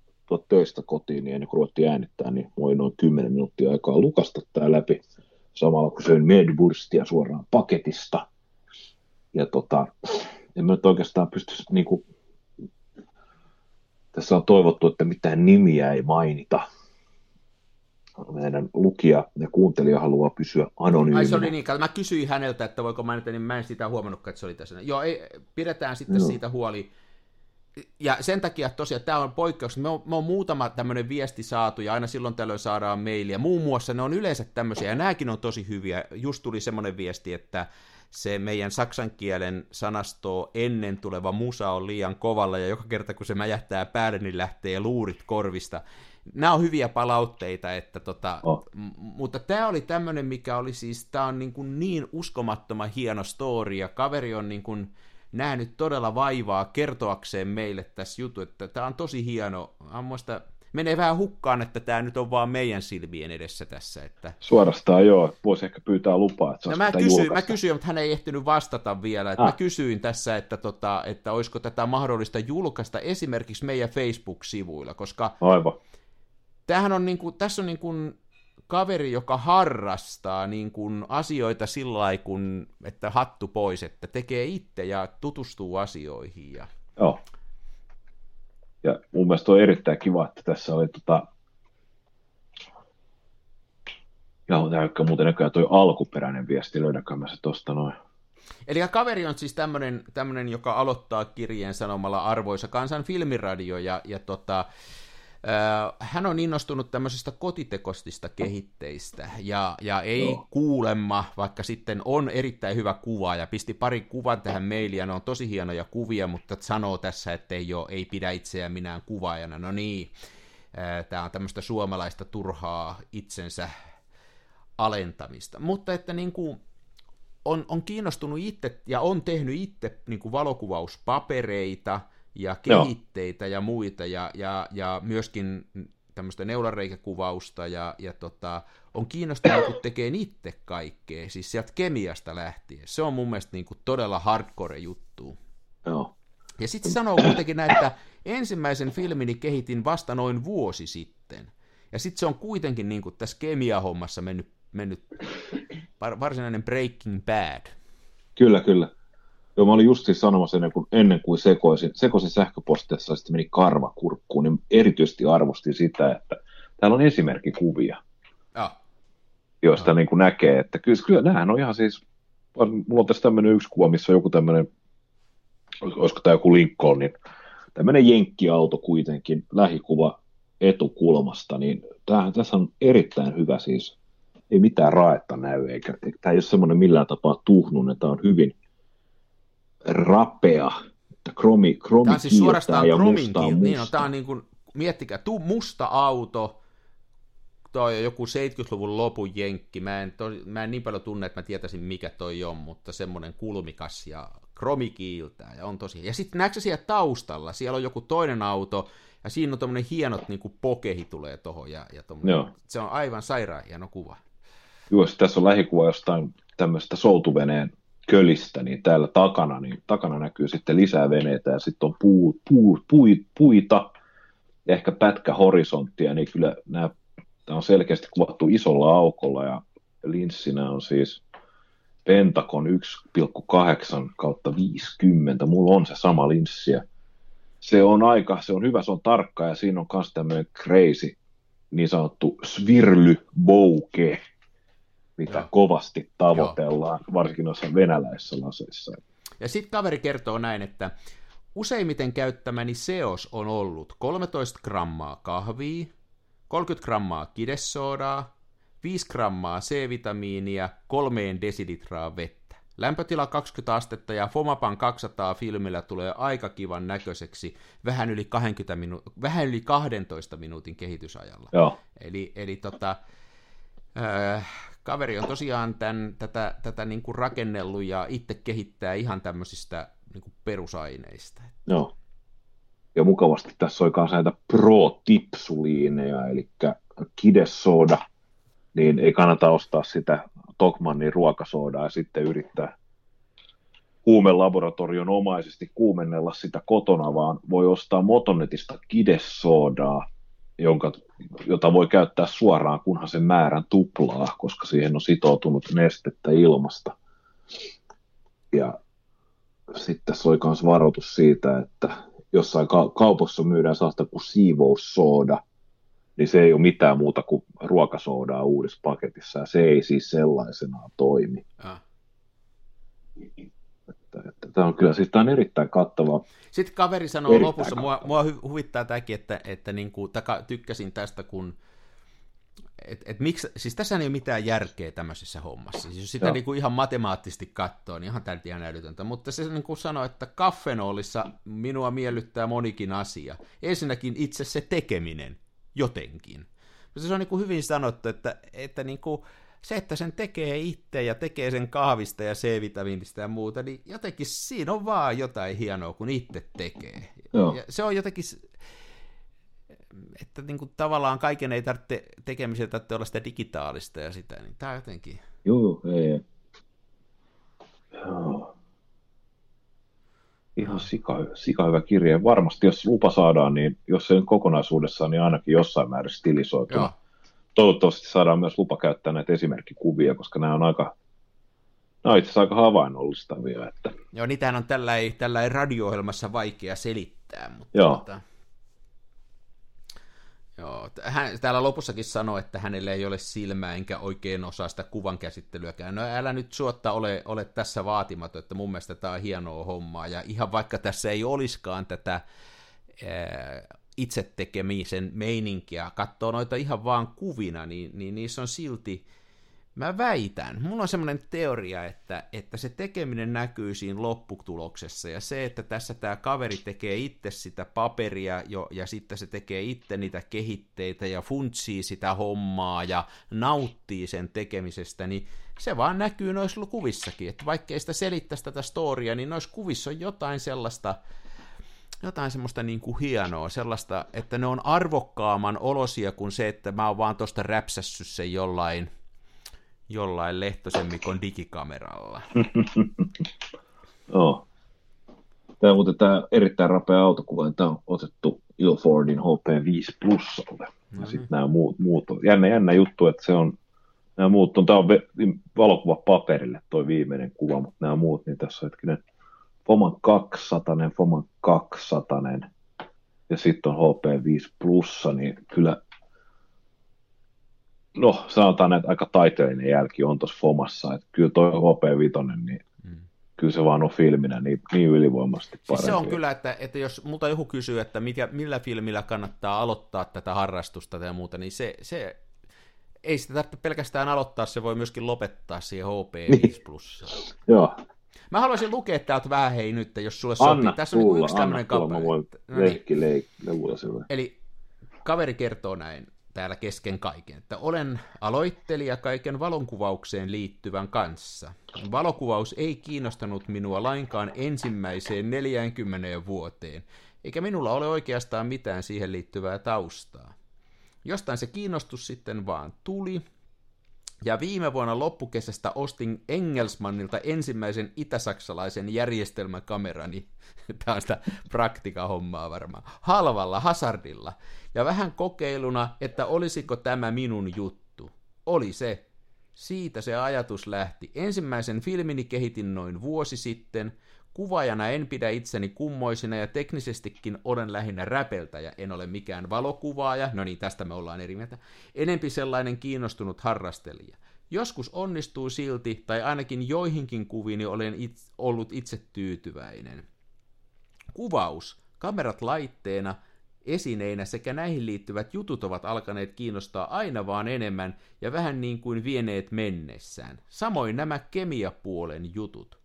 töistä kotiin, niin ennen kuin ruvettiin äänittää, niin mulla oli noin 10 minuuttia aikaa lukasta tämä läpi. Samalla kun söin Medwurstia suoraan paketista. Ja en mä nyt oikeastaan pystyisi, niin kuin, tässä on toivottu, että mitään nimiä ei mainita. Meidän lukija ja kuuntelija haluaa pysyä anonyyminä. Ai se oli niin, mä kysyin häneltä, että voiko mainita, niin mä en sitä huomannutkaan, että se oli tässä. Joo, ei, pidetään sitten siitä huoli. Ja sen takia tosiaan tämä on poikkeus. Me on muutama tämmöinen viesti saatu ja aina silloin tällöin saadaan mailia. Muun muassa ne on yleensä tämmöisiä ja nämäkin on tosi hyviä. Just tuli semmoinen viesti, että se meidän saksan kielen sanastoa ennen tuleva musa on liian kovalla, ja joka kerta kun se mäjähtää päälle, niin lähtee luurit korvista. Nämä on hyviä palautteita, että mutta tämä oli tämmöinen, mikä oli siis, tämä on niin uskomattoman hieno story, ja kaveri on niin kuin nähnyt todella vaivaa kertoakseen meille tässä jutu, että tämä on tosi hieno, ammoista... Menee vähän hukkaan, että tämä nyt on vaan meidän silmien edessä tässä. Että... Suorastaan joo, voisi ehkä pyytää lupaa, että mä kysyin, mutta hän ei ehtinyt vastata vielä. Mä kysyin tässä, että olisiko tätä mahdollista julkaista esimerkiksi meidän Facebook-sivuilla, koska tämähän on tässä on kaveri, joka harrastaa asioita sillä lailla, että hattu pois, että tekee itse ja tutustuu asioihin. Ja... Joo. Ja mun mielestä on erittäin kiva, että tässä oli ja näykkää muuten näköjään toi alkuperäinen viesti, löydäkään mä se tosta noin. Eli kaveri on siis tämmönen, joka aloittaa kirjeen sanomalla arvoisa kansan filmiradio, ja hän on innostunut tämmöisistä kotitekostista kehitteistä, ja ei kuulemma, vaikka sitten on erittäin hyvä kuva, ja pisti pari kuvan tähän mailia, ne on tosi hienoja kuvia, mutta sanoo tässä, että ei pidä itseään minään kuvaajana, no niin, tämä on tämmöistä suomalaista turhaa itsensä alentamista, mutta että on kiinnostunut itse, ja on tehnyt itse valokuvauspapereita, ja kehitteitä ja muita, ja myöskin tämmöistä neulareikäkuvausta, ja on kiinnostavaa, kun tekee itse kaikkea, siis sieltä kemiasta lähtien. Se on mun mielestä todella hardcore juttu. Joo. Ja sitten sanoo kuitenkin näin, että ensimmäisen filmini kehitin vasta noin vuosi sitten, ja sitten se on kuitenkin tässä kemiahommassa mennyt varsinainen Breaking Bad. Kyllä. Joo, mä olin just siis sanomassa ennen kuin sekoisin sähköpostissa, sitten meni karva kurkkuun, niin erityisesti arvostin sitä, että täällä on esimerkkikuvia, joista näkee, että kyllä nämähän on ihan siis, mulla on tässä tämmöinen yksi kuva, missä on joku tämmöinen, olisiko tämä joku Lincolnin, tämmöinen jenkkiauto kuitenkin, lähikuva etukulmasta, niin tässä on erittäin hyvä siis, ei mitään raetta näy, eikä tämä ei ole semmoinen millään tapaa tuhnunen, tämä on hyvin rapea, että kromi, tämä on siis suorastaan kromin kiiltä, niin on, tämä on miettikää, musta auto, toi joku 70-luvun lopun jenkki, mä en niin paljon tunne, että mä tietäisin mikä toi on, mutta semmonen kulmikas ja kromikiiltää ja on tosi. Ja sitten näetkö siellä taustalla, siellä on joku toinen auto ja siinä on tommonen hienot niin kuin pokehi tulee tohon ja tommonen, se on aivan sairaan hieno kuva. Joo, tässä on lähikuva jostain tämmöistä soutuveneen kölistä, niin täällä takana, näkyy sitten lisää veneitä ja sitten on puita ja ehkä pätkä horisonttia, niin kyllä nämä on selkeästi kuvattu isolla aukolla ja linssinä on siis Pentacon 1,8/50, mulla on se sama linssi ja se on hyvä, se on tarkka ja siinä on myös tämmöinen crazy niin sanottu svirlybouke, mitä kovasti tavoitellaan, varsinkin noissa venäläisissä laseissa. Ja sitten kaveri kertoo näin, että useimmiten käyttämäni seos on ollut 13 grammaa kahvia, 30 grammaa kidesoodaa, 5 grammaa C-vitamiinia, 3 desilitraa vettä. Lämpötila 20 astetta ja Fomapan 200 filmillä tulee aika kivan näköiseksi vähän yli 12 minuutin kehitysajalla. Joo. Eli kaveri on tosiaan tätä niin kuin rakennellut ja itse kehittää ihan tämmöisistä niin kuin perusaineista. Joo. Ja mukavasti tässä oli myös näitä pro-tipsuliineja, eli kidesooda, niin ei kannata ostaa sitä Tokmannin ruokasoodaa ja sitten yrittää huumelaboratorion omaisesti kuumennella sitä kotona, vaan voi ostaa Motonetista kidesoodaa, jota voi käyttää suoraan, kunhan sen määrän tuplaa, koska siihen on sitoutunut nestettä ilmasta. Ja sitten se oli myös varoitus siitä, että jossain kaupassa myydään sellaista kuin siivoussooda, niin se ei ole mitään muuta kuin ruokasoodaa uudessa paketissa, ja se ei siis sellaisenaan toimi. Tämä on kyllä siis tämä on erittäin kattavaa. Sitten kaveri sanoo erittäin lopussa, mua huvittaa tämäkin, että niin kuin, tykkäsin tästä, kun miksi, siis tässä ei ole mitään järkeä tämmöisessä hommassa. Siis jos sitä niin kuin ihan matemaattisesti katsoo, niin ihan tältä ihan älytöntä. Mutta se niin kuin sanoo, että kaffenoolissa minua miellyttää monikin asia. Ensinnäkin itse se tekeminen jotenkin. Se on niin kuin hyvin sanottu, että niin kuin, se, että sen tekee itse ja tekee sen kahvista ja C-vitamiinista ja muuta, niin jotenkin siinä on vaan jotain hienoa, kun itse tekee. Ja se on jotenkin, että niin kuin tavallaan kaiken ei tarvitse tekemisen tarvitse olla sitä digitaalista ja sitä, niin tämä jotenkin. Joo, ei. Joo. Ihan sika hyvä kirje. Varmasti jos lupa saadaan, niin jos se kokonaisuudessaan, niin ainakin jossain määrin stilisoituna. Joo. Toivottavasti saadaan myös lupa käyttää näitä esimerkkikuvia, koska nämä on itse asiassa aika havainnollistavia. Että. Joo, niitähän on tällä radio-ohjelmassa vaikea selittää. Mutta joo. Täällä lopussakin sanoi, että hänellä ei ole silmää enkä oikein osaa sitä kuvan käsittelyäkään. No älä nyt suotta ole tässä vaatimaton, että mun mielestä tämä on hienoa hommaa. Ja ihan vaikka tässä ei olisikaan tätä itse tekemisen meininkiä, katsoo noita ihan vaan kuvina, niin niissä on silti, mä väitän, mulla on semmoinen teoria, että se tekeminen näkyy siinä lopputuloksessa, ja se, että tässä tämä kaveri tekee itse sitä paperia, ja sitten se tekee itse niitä kehitteitä, ja funtsii sitä hommaa, ja nauttii sen tekemisestä, niin se vaan näkyy noissa kuvissakin, että vaikkei sitä selittäisi tätä storia, niin noissa kuvissa on jotain semmoista niin kuin hienoa, sellaista, että ne on arvokkaaman olosia kuin se, että mä oon vaan tuosta räpsässyt sen jollain Lehtosen Mikon digikameralla. Joo. Tämä on muuten tämä erittäin rapea autokuva, tämä on otettu Ilfordin HP5 plussalle. Ja sitten nämä muut on, jännä juttu, että se on, nämä muut on, tämä on valokuva paperille toi viimeinen kuva, mutta nämä muut, niin tässä on hetkinen, Foman 200 ja sitten on HP5 plussa, niin kyllä, no sanotaan, että aika taiteellinen jälki on tuossa Fomassa, että kyllä toi HP5, niin kyllä se vaan on filminä niin ylivoimaisesti parempi. Siis se on kyllä, että jos multa joku kysyy, että millä filmillä kannattaa aloittaa tätä harrastusta tai muuta, niin se ei sitä tarvitse pelkästään aloittaa, se voi myöskin lopettaa siihen HP5 plussaan. Joo. Mä haluaisin lukea täältä vähän, hei nyt, jos sulle sopii. Tässä on yksi tämmöinen kappale. Anna tulla, mä voin leikkiä. Eli Kaveri kertoo näin täällä kesken kaiken, että olen aloittelija kaiken valonkuvaukseen liittyvän kanssa. Valokuvaus ei kiinnostanut minua lainkaan ensimmäiseen 40 vuoteen, eikä minulla ole oikeastaan mitään siihen liittyvää taustaa. Jostain se kiinnostus sitten vaan tuli, ja viime vuonna loppukesästä ostin Engelsmannilta ensimmäisen itäsaksalaisen järjestelmäkamerani, tämä on sitä Praktika-hommaa varmaan, halvalla hazardilla, ja vähän kokeiluna, että olisiko tämä minun juttu. Oli se. Siitä se ajatus lähti. Ensimmäisen filmini kehitin noin vuosi sitten. Kuvaajana en pidä itseni kummoisina ja teknisestikin olen lähinnä räpeltäjä, en ole mikään valokuvaaja, no niin, tästä me ollaan eri mieltä, enempi sellainen kiinnostunut harrastelija. Joskus onnistuu silti, tai ainakin joihinkin kuviini olen ollut itse tyytyväinen. Kuvaus, kamerat laitteena, esineinä sekä näihin liittyvät jutut ovat alkaneet kiinnostaa aina vaan enemmän ja vähän niin kuin vieneet mennessään. Samoin nämä kemiapuolen jutut.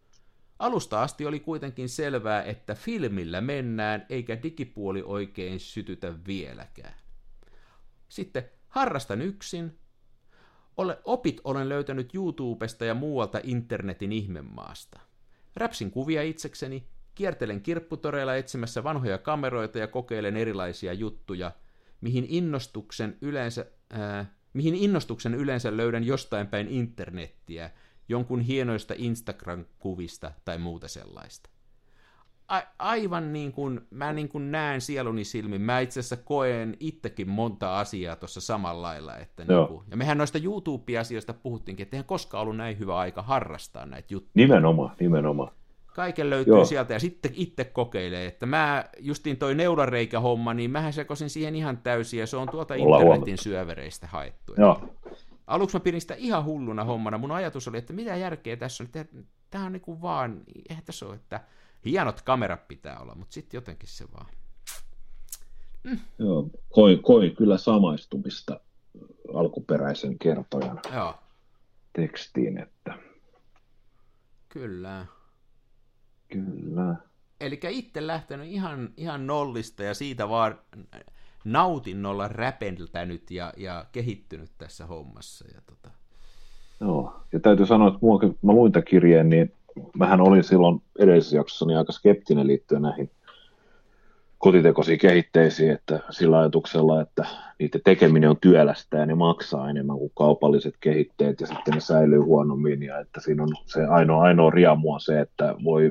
Alusta asti oli kuitenkin selvää, että filmillä mennään, eikä digipuoli oikein sytytä vieläkään. Sitten harrastan yksin. Opit olen löytänyt YouTubesta ja muualta internetin ihmemaasta. Räpsin kuvia itsekseni, kiertelen kirpputoreilla etsimässä vanhoja kameroita ja kokeilen erilaisia juttuja, mihin innostuksen yleensä löydän jostain päin internettiä, jonkun hienoista Instagram-kuvista tai muuta sellaista. Aivan niin kuin, mä niin kuin näen sieluni silmin, mä itse asiassa koen itsekin monta asiaa tuossa samalla lailla. Että niin kuin, ja mehän noista YouTube-asioista puhuttiinkin, että eihän koskaan ollut näin hyvä aika harrastaa näitä juttuja. Nimenomaan. Kaiken löytyy sieltä ja sitten itse kokeilee, että mä justiin toi neulareikähomma, niin mähän sekosin siihen ihan täysin ja se on tuolta internetin syövereistä haettu. Joo. Aluksi mä pidin sitä ihan hulluna hommana. Mun ajatus oli, että mitä järkeä tässä on. Tämä on niin kuin vaan, eihän tässä ole, että hienot kamerat pitää olla, mutta sitten jotenkin se vaan. Joo, koi kyllä samaistumista alkuperäisen kertojan tekstiin, että. Kyllä. Eli itse lähtenyt ihan nollista ja siitä vaan nautinnolla räpentänyt ja kehittynyt tässä hommassa. Ja täytyy sanoa, että mä luin tämän kirjeen, niin mähän olin silloin edellisessä jaksossa niin aika skeptinen liittyen näihin kotitekoisiin kehitteisiin, että sillä ajatuksella, että niiden tekeminen on työlästä ja ne maksaa enemmän kuin kaupalliset kehitteet ja sitten ne säilyy huonommin ja että siinä on se ainoa riamu on se, että voi,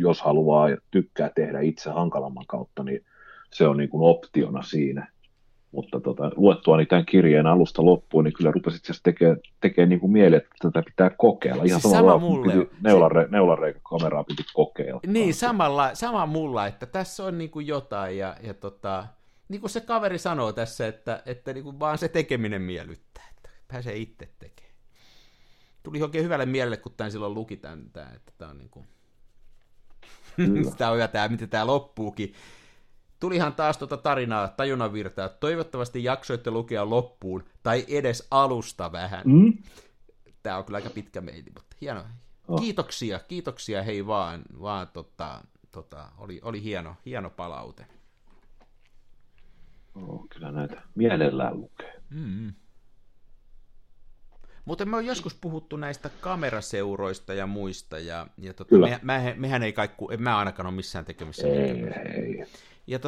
jos haluaa ja tykkää tehdä itse hankalamman kautta, niin se on niin kuin optiona siinä, mutta luettuani tämän kirjeen alusta loppuun, niin kyllä rupesi itse asiassa tekemään niin kuin mieleen, että tätä pitää kokeilla. Ihan siis samalla neulareikakameraa piti kokeilla. Niin, sama mulla, että tässä on niin kuin jotain, ja niin kuin se kaveri sanoo tässä, että niin kuin vaan se tekeminen miellyttää, että pääsee itse tekemään. Tuli oikein hyvälle mielelle, kun tämän silloin luki tämän, että tämä on niin kuin, sitä on hyvä tämä, miten tämä loppuukin. Tulihan taas tarinaa tajunanvirtaa. Toivottavasti jaksoitte lukea loppuun tai edes alusta vähän. Tämä on kyllä aika pitkä meili, mutta hienoa. Kiitoksia hei vaan oli hieno palaute. Kyllä näitä mielellään lukee. Mutta me on joskus puhuttu näistä kameraseuroista ja muista ja mehän ei kaikku, en mä ainakaan ole missään tekemissä. Ei. Ja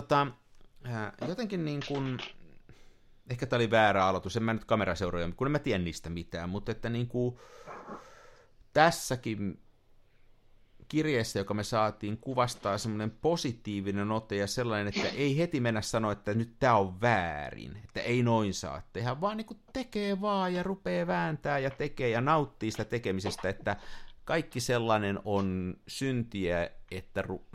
jotenkin niin kuin, ehkä tämä oli väärä aloitus, en mä nyt kameraseuroja, kun en mä tiedä niistä mitään, mutta että niin kuin tässäkin kirjeessä, joka me saatiin, kuvastaa semmoinen positiivinen ote ja sellainen, että ei heti mennä sanoa, että nyt tämä on väärin, että ei noin saa tehdä, vaan niin kuin tekee vaan ja rupeaa vääntää ja tekee ja nauttii sitä tekemisestä, että kaikki sellainen on syntiä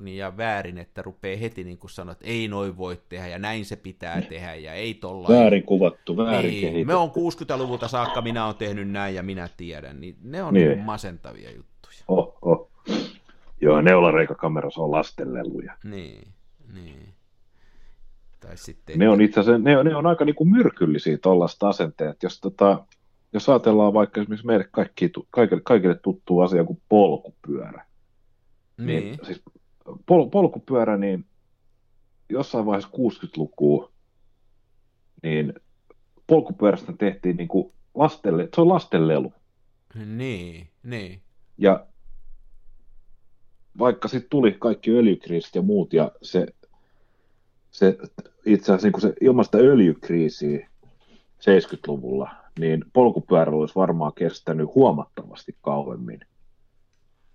ja väärin, että rupeaa heti niin kuin sanoa, että ei noin voi tehdä ja näin se pitää tehdä ja ei tollain. Väärin kuvattu, väärin kehitetty. Me on 60-luvulta saakka, minä olen tehnyt näin ja minä tiedän, niin ne on niin masentavia juttuja. Joo, neulareikakamerassa on lastenleluja. Niin. Tai sitten ne on itse asiassa, ne on aika niin kuin myrkyllisiä tuollaista asenteet, jos ajatellaan vaikka esimerkiksi meille kaikille tuttuu asia kuin polkupyörä. Niin. Siis polkupyörä, niin jossain vaiheessa 60-lukua niin polkupyörästä tehtiin niin kuin lastelle, se on lastenlelu. Niin, niin. Ja vaikka sitten tuli kaikki öljykriisit ja muut, ja se itse asiassa niin se, ilman sitä öljykriisiä 70-luvulla, niin polkupyörä olisi varmaan kestänyt huomattavasti kauemmin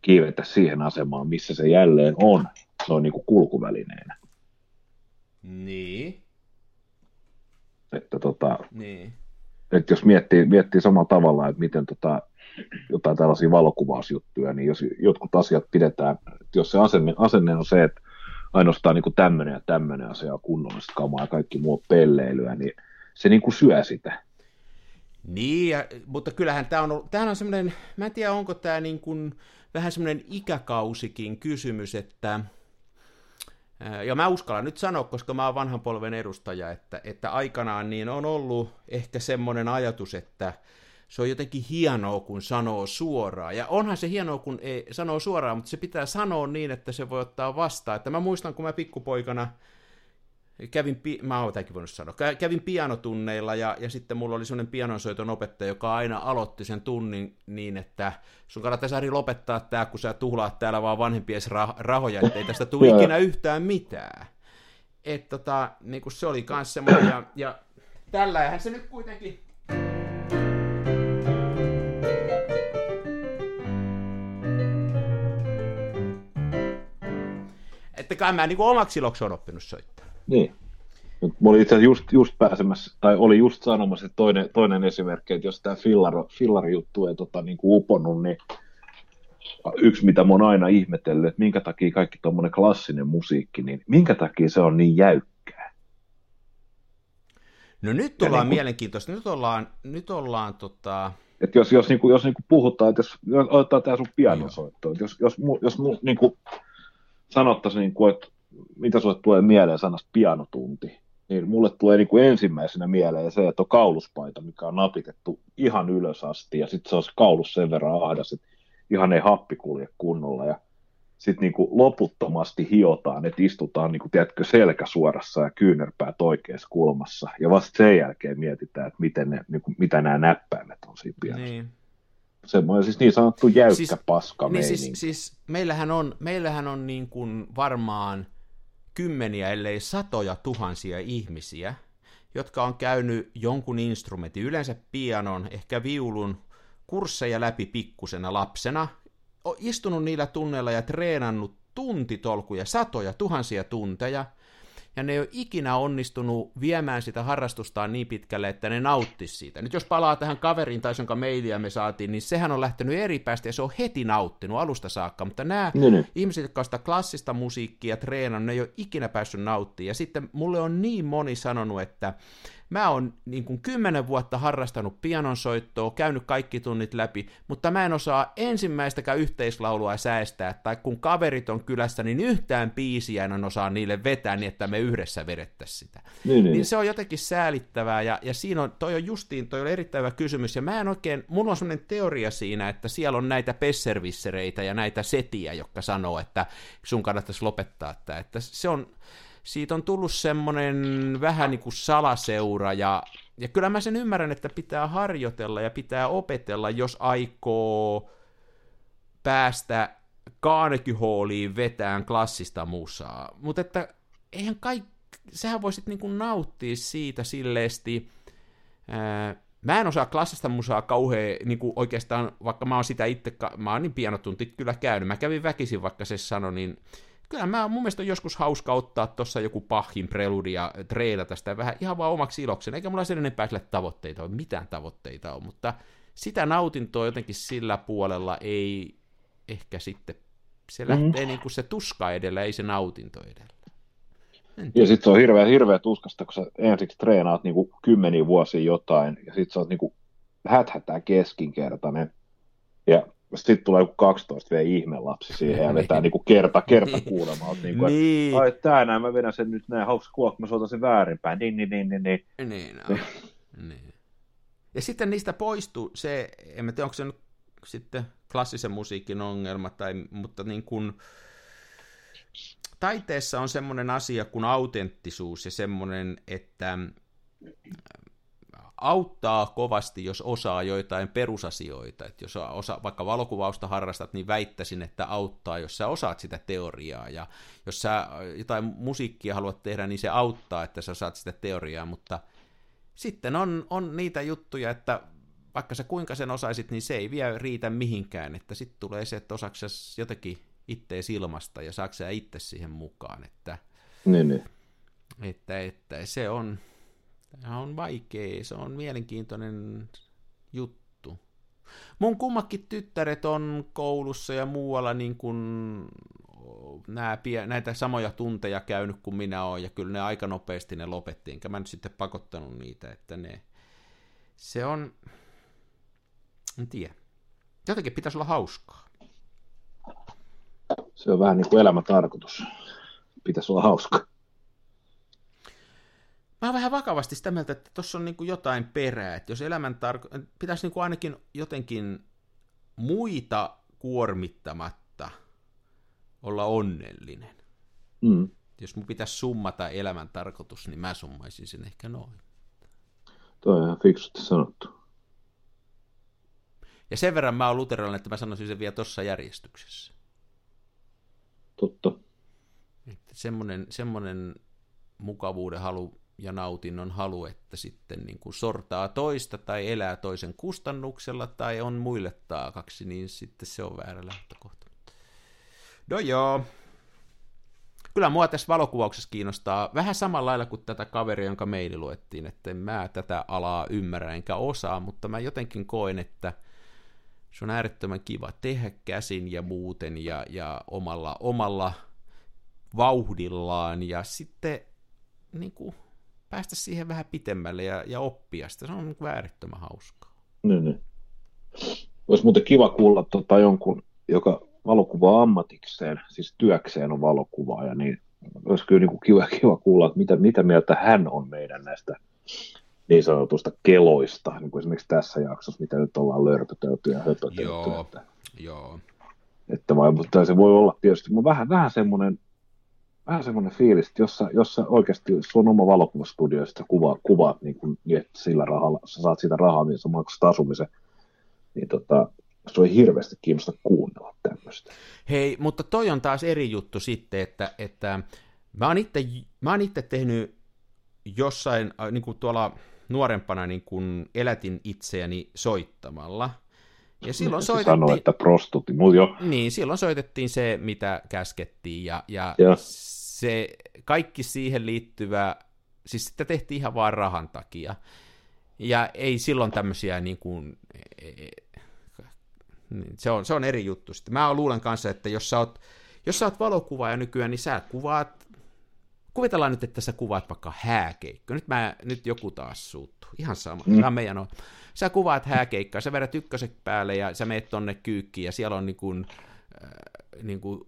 kiivetä siihen asemaan, missä se jälleen on, noin niin kuin kulkuvälineenä. Niin. Että niin. Että jos miettii samalla tavalla, että miten jotain tällaisia valokuvausjuttuja, niin jos jotkut asiat pidetään, jos se asenne on se, että ainoastaan niin kuin tämmöinen ja tämmöinen asia on kunnollista kamaa ja kaikki muu pelleilyä, niin se niin kuin syö sitä. Niin, mutta kyllähän tämä on semmoinen, mä en tiedä onko tämä niin kuin vähän semmoinen ikäkausikin kysymys, että ja mä uskallan nyt sanoa, koska mä oon vanhan polven edustaja, että aikanaan niin on ollut ehkä semmoinen ajatus, että se on jotenkin hienoa, kun sanoo suoraan. Ja onhan se hienoa, kun ei sanoo suoraan, mutta se pitää sanoa niin, että se voi ottaa vastaan. Että mä muistan, kun mä pikkupoikana kävin pianotunneilla ja sitten mulla oli semmoinen pianonsoiton opettaja, joka aina aloitti sen tunnin niin, että sun kannattaa Sari lopettaa tää, kun sä tuhlaat täällä vaan vanhempien rahoja, ettei tästä tule ikinä yhtään mitään. Että niin kun se oli kans semmoinen, ja tällähän se nyt kuitenkin... Että kai mä niin kuin omaksi iloksi on oppinut soittaa. Niin. Mä olin itse asiassa just pääsemässä, tai oli just sanomassa, että toinen esimerkki, että jos tämä fillar-juttu ei niin kuin uponnut, niin yksi, mitä mä oon aina ihmetellyt, että minkä takia kaikki tuommoinen klassinen musiikki, niin minkä takia se on niin jäykkää? No nyt ollaan niin kuin... mielenkiintoista, nyt ollaan Että jos niin kuin puhutaan, että jos otetaan tämä sun pianosoittoon, että jos niin kuin... sanottaisiin, niin kuin, että mitä sulle tulee mieleen sanasta pianotunti, niin mulle tulee niin kuin ensimmäisenä mieleen se, että on kauluspaita, mikä on napitettu ihan ylös asti, ja sitten se on se kaulus sen verran ahdas, että ihan ei happi kulje kunnolla, ja sitten niin kuin loputtomasti hiotaan, että istutaan niin kuin, tiedätkö, selkä suorassa ja kyynärpäät oikeassa kulmassa, ja vasta sen jälkeen mietitään, että miten ne, niin kuin, mitä nämä näppäimet on siinä pianossa. Niin. Semmoinen siis niin sanottu jäykkä paska. Niin siis meillähän on niin kuin varmaan kymmeniä, ellei satoja tuhansia ihmisiä, jotka on käynyt jonkun instrumentin, yleensä pianon, ehkä viulun, kursseja läpi pikkusena lapsena, on istunut niillä tunneilla ja treenannut tuntitolkuja, satoja, tuhansia tunteja, ja ne ei ole ikinä onnistunut viemään sitä harrastustaan niin pitkälle, että ne nauttisi siitä. Nyt jos palaa tähän kaverin tai jonka mailia me saatiin, niin sehän on lähtenyt eri päästä ja se on heti nauttinut alusta saakka. Mutta nämä ihmiset, jotka on sitä klassista musiikkia treenannut, ne ei ole ikinä päässyt nauttimaan. Ja sitten mulle on niin moni sanonut, että mä oon niin kuin 10 vuotta harrastanut pianonsoittoa, käynyt kaikki tunnit läpi, mutta mä en osaa ensimmäistäkään yhteislaulua säästää, tai kun kaverit on kylässä, niin yhtään biisiä en osaa niille vetää niin, että me yhdessä vedettäisiin sitä. Niin se on jotenkin säälittävää, ja siinä on, toi on erittäin hyvä kysymys, ja mä en oikein, mulla on sellainen teoria siinä, että siellä on näitä pesservissereitä ja näitä setiä, jotka sanoo, että sun kannattaisi lopettaa tämä, että se on... Siitä on tullut semmoinen vähän niin kuin salaseura, ja kyllä mä sen ymmärrän, että pitää harjoitella ja pitää opetella, jos aikoo päästä Carnegie-halliin vetään klassista musaa. Mutta että eihän kaikki, sähän voisit niin kuin nauttia siitä silleesti. Mä en osaa klassista musaa kauhean, niin kuin oikeastaan, vaikka mä oon sitä itse, mä oon niin pianotunti kyllä käynyt, mä kävin väkisin, vaikka se sanoi, niin kyllä mun mielestä on joskus hauska ottaa tuossa joku Bachin preludi ja treenata sitä vähän ihan vaan omaksi iloksen, eikä mulla sen enempää sille tavoitteita ole, mitään tavoitteita on, mutta sitä nautintoa jotenkin sillä puolella ei ehkä sitten, se lähtee niin kuin se tuska edellä, ei se nautinto edellä. Ja sitten se on hirveä tuskasta, kun sä ensiksi treenaat niin kuin 10 vuosia jotain, ja sitten sä oot niin kuin häthätään keskinkertainen, ja sitten tulee joku 12-vuotias lapsi siihen ja vetää niinku kerta kuulemaan. Niinku, ai tää näin, mä vedän sen nyt näin, hauska kuulla, kun mä soitan sen väärinpäin. Niin. Ja sitten niistä poistuu se, en mä tiedä, onko se nyt sitten klassisen musiikin ongelma, mutta niin kun, taiteessa on semmoinen asia kuin autenttisuus ja semmoinen, että auttaa kovasti, jos osaa joitain perusasioita. Et jos vaikka valokuvausta harrastat, niin väittäisin, että auttaa, jos sä osaat sitä teoriaa. Ja jos sä jotain musiikkia haluat tehdä, niin se auttaa, että sä osaat sitä teoriaa. Mutta sitten on niitä juttuja, että vaikka sä kuinka sen osaisit, niin se ei vielä riitä mihinkään. Että sitten tulee se, että osaatko sä jotenkin ittees ilmasta ja saatko sä itse siihen mukaan. Että, niin. Että se on... Tämä on vaikea, se on mielenkiintoinen juttu. Mun kummatkin tyttäret on koulussa ja muualla niin kun näitä samoja tunteja käynyt kuin minä olen, ja kyllä ne aika nopeasti ne lopetti, enkä mä nyt sitten pakottanut niitä, että se on, en tiedä, jotenkin pitäisi olla hauskaa. Se on vähän niin kuin elämäntarkoitus, pitäisi olla hauskaa. Mä oon vähän vakavasti sitä mieltä, että tuossa on niin kuin jotain perää, että jos pitäisi niin kuin ainakin jotenkin muita kuormittamatta olla onnellinen. Mm. Jos mun pitäisi summata elämän tarkoitus, niin mä summaisin sen ehkä noin. Toi on ihan fiksusti sanottu. Ja sen verran mä oon luterilainen, että mä sanoisin sen vielä tuossa järjestyksessä. Totta. Että semmoinen mukavuuden halu ja nautinnon halu, että sitten niin kuin sortaa toista tai elää toisen kustannuksella tai on muille taakaksi, niin sitten se on väärä lähtökohta. No joo. Kyllä mua tässä valokuvauksessa kiinnostaa vähän samalla lailla kuin tätä kaveria, jonka meili luettiin, että en mä tätä alaa ymmärrä enkä osaa, mutta mä jotenkin koen, että se on äärettömän kiva tehdä käsin ja muuten ja omalla vauhdillaan ja sitten niin kuin päästä siihen vähän pitemmälle ja oppia sitä. Se on niin äärettömän hauskaa. Niin. Olisi muuten kiva kuulla jonkun, joka valokuvaa ammatikseen, siis työkseen on valokuvaaja, niin olisi kyllä niin kuin kiva kuulla, että mitä mieltä hän on meidän näistä niin sanotusta keloista, niin kuin esimerkiksi tässä jaksossa, mitä nyt ollaan lörpötelty ja höpötelty. Joo. Mutta se voi olla tietysti vähän semmoinen fiilis, että jos sä oikeasti, jos on oma valokuvastudio, ja kuvaat niin että sillä rahalla, sä saat siitä rahaa, niin sä maksat asumisen, niin se on hirveästi kiinnosta kuunnella tämmöistä. Hei, mutta toi on taas eri juttu sitten, että mä oon itse tehnyt jossain, niin kuin tuolla nuorempana, niin kuin elätin itseäni soittamalla, ja silloin soitettiin, että niin, silloin soitettiin se, mitä käskettiin, ja se kaikki siihen liittyvä, siis sitä tehtiin ihan vaan rahan takia, ja ei silloin tämmöisiä, niin kuin, se on eri juttu. Sitten mä luulen kanssa, että jos sä oot valokuvaaja nykyään, niin sä kuvaat, kuvitellaan nyt, että sä kuvaat vaikka hääkeikko, nyt joku taas suuttuu, ihan sama, tämä meidän on. Sä kuvaat hääkeikkaa, sä vedät ykköset päälle ja sä meet tonne kyykkiin ja siellä on niin kuin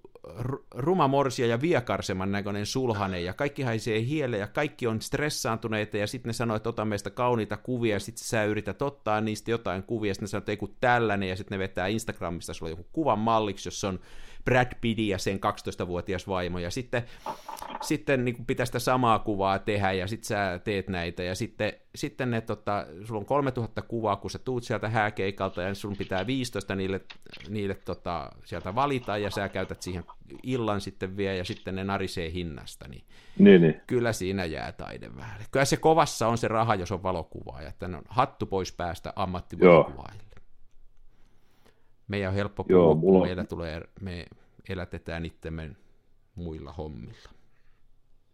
ruma morsia ja viekarseman näköinen sulhane ja kaikki haisee hielle ja kaikki on stressaantuneita ja sitten ne sanoo, että ota meistä kauniita kuvia ja sitten sä yrität ottaa niistä jotain kuvia ja sitten ne sanoo, että ei kun tällainen ja sitten ne vetää Instagramista sulla joku kuvan malliksi, jos on Brad Pitt ja sen 12-vuotias vaimo ja sitten niin pitää sitä samaa kuvaa tehdä ja sitten sä teet näitä ja sitten ne, sulla on 3000 kuvaa, kun sä tuut sieltä hääkeikalta ja sun pitää 15 niille sieltä valita ja sä käytät siihen illan sitten vielä ja sitten ne narisee hinnasta, niin. Kyllä siinä jää taide vähän. Kyllä se kovassa on se raha, jos on valokuvaaja, että ne on hattu pois päästä ammattivalokuvaajille. Meidän on helppo puhua, kun me elätetään itsemme muilla hommilla.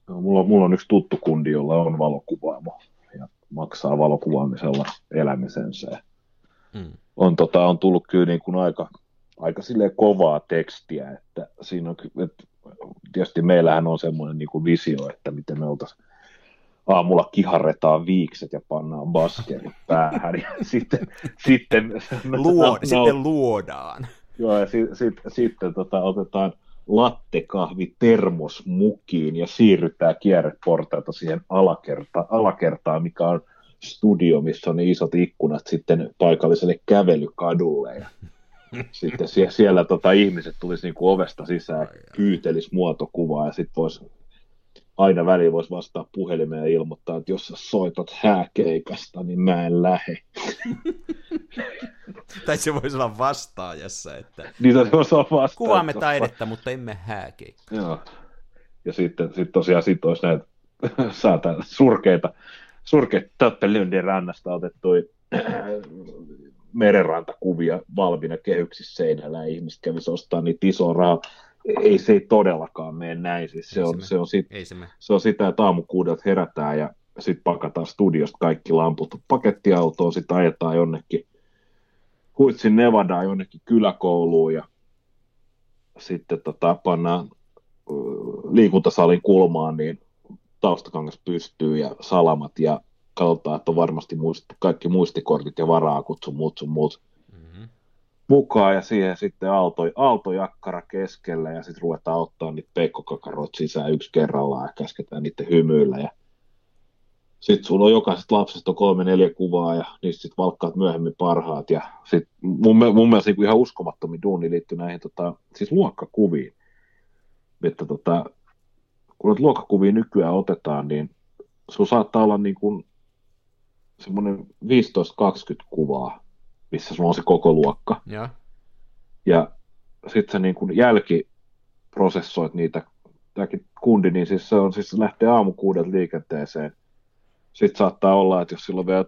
Joo, mulla on yksi tuttu kundi, jolla on valokuvaamo ja maksaa valokuvaamisella elämisensä. Mm. On tullut kyllä niin kuin aika kovaa tekstiä, että siinä on, että tietysti meillähän on semmoinen niin kuin visio, että miten me oltaisiin aamulla kiharretaan viikset ja pannaan baskerit päähän ja sitten luodaan. Joo, ja sitten otetaan lattekahvi termosmukiin ja siirrytään kierreportaita siihen alakertaan, mikä on studio, missä on isot ikkunat sitten paikalliselle kävelykadulle. Ja sitten siellä ihmiset tulisi niin kuin ovesta sisään, pyytelis muotokuvaa ja sitten voisi aina väliin voisi vastaa puhelimeen ja ilmoittaa, että jos sä soitat hääkeikasta, niin mä en lähe. Tai se voisi olla vastaajassa, että kuvaamme taidetta, mutta emme hääkeikkaa. Joo. Ja sitten tosiaan sit olisi näitä surkeita Töppelyyndin rannasta otettui merenrantakuvia valmiina kehyksissä seinällä, ja ihmiset kävisi ostaa niitä isoa rahaa. Ei se ei todellakaan mene näin. Siis se on sitä, että aamukuudelta herätään ja sitten pakataan studiosta kaikki lamput pakettiautoon, sitten ajetaan jonnekin Huitsin Nevadaan jonnekin kyläkouluun ja sitten pannaan liikuntasalin kulmaan, niin taustakangas pystyy ja salamat ja katsotaan, että on varmasti kaikki muistikortit ja varaa, kutsun muut. Mukaan ja siihen sitten aaltojakkara keskellä ja sitten ruvetaan ottaa niitä peikkokakaroita sisään yksi kerrallaan ja käsketään niiden hymyillä. Ja sitten sulla on jokaisesta lapsesta 3-4 kuvaa ja niistä sitten valkkaat myöhemmin parhaat. Ja sitten mun mielestä niin kuin ihan uskomattomin duuni liittyy näihin siis luokkakuviin. Että kun luokkakuvia nykyään otetaan, niin sun saattaa olla niin kuin semmoinen 15-20 kuvaa, missä sulla on se koko luokka. Ja sitten sä niin kun jälkiprosessoit niitä. Tämäkin kundi, niin siis se lähtee aamukuudelta liikenteeseen. Sitten saattaa olla, että jos sillä on vielä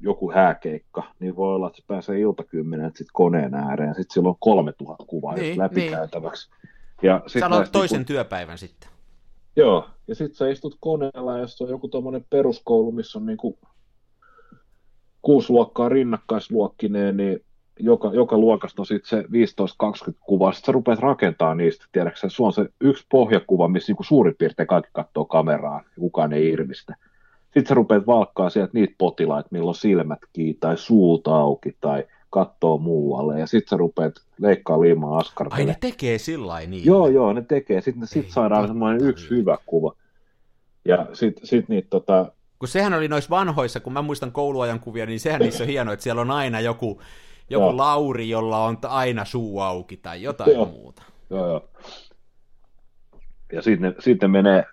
joku hääkeikka, niin voi olla, että se pääsee iltakymmenen sitten koneen ääreen. Sitten sillä on 3000 kuvaa niin, läpikäytäväksi. Niin. Sä aloit toisen työpäivän sitten. Joo, ja sitten sä istut koneella, ja jos on joku tommoinen peruskoulu, missä on niin kuin 6 luokkaa rinnakkaisluokkineen, niin joka luokasta on sitten se 15-20 kuvaa. Sitten sä rupeat rakentamaan niistä, tiedätkö? Sulla on se yksi pohjakuva, missä niinku suurin piirtein kaikki katsoo kameraan, kukaan ei irvistä. Sitten sä rupeat valkkaamaan sieltä niitä potilaita, milloin silmät kiinni tai suut auki tai katsoo muualle. Ja sitten sä rupeat leikkaamaan liimaa askartelemaan. Ai ne tekee sillain niin? Joo, ne tekee. Sitten saadaan semmoinen yksi hyvä kuva. Ja sitten niitä kun sehän oli noissa vanhoissa, kun mä muistan kouluajan kuvia, niin sehän niissä on hienoa, että siellä on aina joku Lauri, jolla on aina suu auki tai jotain muuta. Joo. Ja sitten menee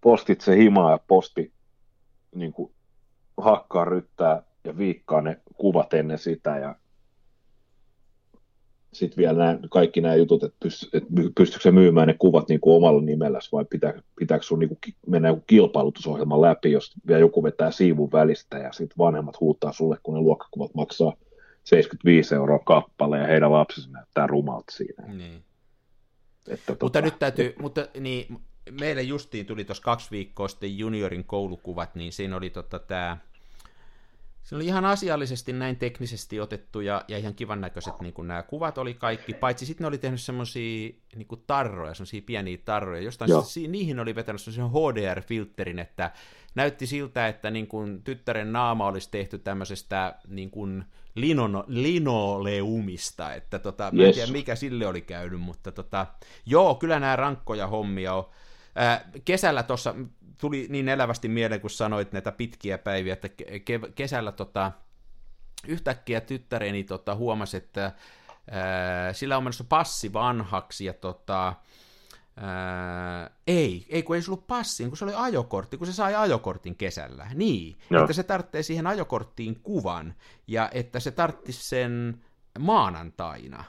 postitse himaa ja posti niin kuin hakkaa, ryttää ja viikkaa ne kuvat ennen sitä. Ja sitten vielä kaikki nämä jutut, että pystytkö sä myymään ne kuvat niin kuin omalla nimelläsi vai pitääkö sun niin kuin mennä joku kilpailutusohjelma läpi, jos vielä joku vetää siivun välistä ja sitten vanhemmat huutaa sulle, kun ne luokkakuvat maksaa 75 € kappale ja heidän lapsensa näyttää rumalta siinä. Niin. Mutta nyt täytyy, meille justiin tuli tuossa 2 viikkoa sitten juniorin koulukuvat, niin siinä oli se oli ihan asiallisesti näin teknisesti otettu ja ihan kivan näköiset niin kuin nämä kuvat oli kaikki, paitsi sitten ne oli tehnyt semmoisia niin kuin tarroja, semmoisia pieniä tarroja, jostain niihin oli vetänyt semmoisen HDR-filterin, että näytti siltä, että niin kuin tyttären naama olisi tehty tämmöisestä niin kuin linoleumista, että en tiedä mikä sille oli käynyt, mutta kyllä nämä rankkoja hommia on. Kesällä tuossa tuli niin elävästi mieleen, kun sanoit näitä pitkiä päiviä, että kesällä yhtäkkiä tyttäreni huomasi, että sillä on menossa passi vanhaksi, ja kun ei se ollut passi, kun se oli ajokortti, kun se sai ajokortin kesällä, niin, no. Että se tarvitsee siihen ajokorttiin kuvan, ja että se tarvitsisi sen maanantaina.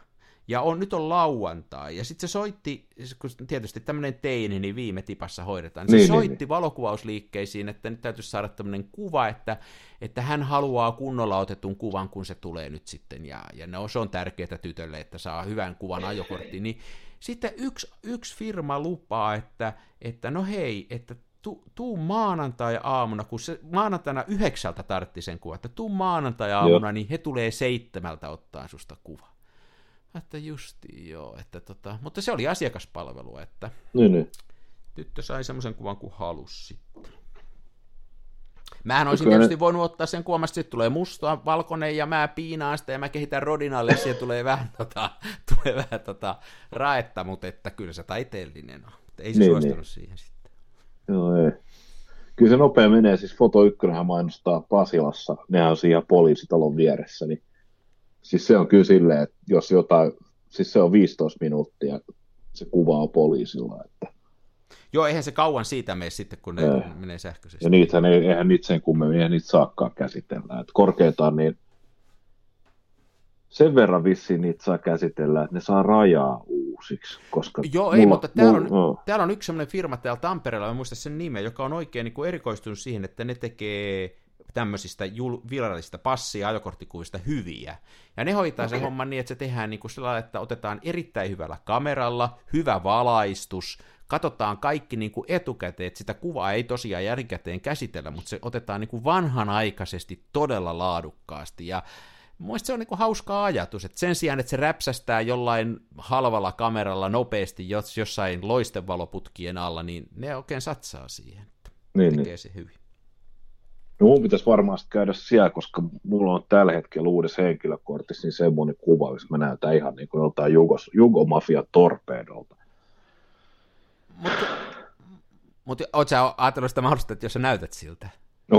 Ja nyt on lauantai, ja sitten se soitti, kun tietysti tämmöinen teini, niin viime tipassa hoidetaan, niin se soitti valokuvausliikkeisiin, että nyt täytyisi saada tämmöinen kuva, että hän haluaa kunnolla otetun kuvan, kun se tulee nyt sitten, se on tärkeää tytölle, että saa hyvän kuvan ajokorttiin, niin sitten yksi firma lupaa, että no hei, että tuu maanantai-aamuna, kun se maanantaina 9:00 tartti sen kuva, että tuu maanantai-aamuna, niin he tulee 7:00 ottaa susta kuva. Että justiin, joo, mutta se oli asiakaspalvelu, että niin. Tyttö sai semmoisen kuvan kuin halusi sitten. Mähän olisin tietysti voinut ottaa sen kuvan, että sitten tulee musta, valkoinen, ja mä piinaan sitä, ja mä kehitän rodinalle, ja siihen tulee vähän, raetta, mutta että kyllä se taiteellinen on. Ei se suostunut siihen sitten. Joo, ei. Kyllä se nopea menee, siis Foto 1 mainostaa Pasilassa, nehän on siinä poliisitalon vieressä, niin siis se on kyllä silleen, että jos jotain, siis se on 15 minuuttia, se kuva on poliisilla. Että Joo, eihän se kauan siitä mene sitten, kun ne menee sähköisesti. Ja niitähän eihän niitä sen kummemmin, eihän niitä saakkaan käsitellä. Et korkeintaan niin sen verran vissiin niitä saa käsitellä, että ne saa rajaa uusiksi. Koska joo, ei, mutta täällä on yksi sellainen firma täällä Tampereella, en muista sen nimeä, joka on oikein niin kuin erikoistunut siihen, että ne tekee tämmöisistä virallista passia, ajokorttikuvista hyviä. Ja ne hoitaa sen homman niin, että se tehdään niin kuin sellainen, että otetaan erittäin hyvällä kameralla, hyvä valaistus, katsotaan kaikki niin kuin etukäteen, että sitä kuvaa ei tosiaan jälkikäteen käsitellä, mutta se otetaan niin kuin vanhanaikaisesti todella laadukkaasti. Ja mielestäni se on niin kuin hauska ajatus, että sen sijaan, että se räpsästää jollain halvalla kameralla nopeasti jossain loistevaloputkien alla, niin ne oikein satsaa siihen, että tekee se hyvin. No mun pitäisi varmaan käydä siellä, koska mulla on tällä hetkellä uudessa henkilökortissa niin semmoinen kuva, jossa mä näytän ihan niin kuin joltain jugomafiatorpeedolta. Mutta ootko sä ajatellut sitä mahdollista, että jos sä näytät siltä? No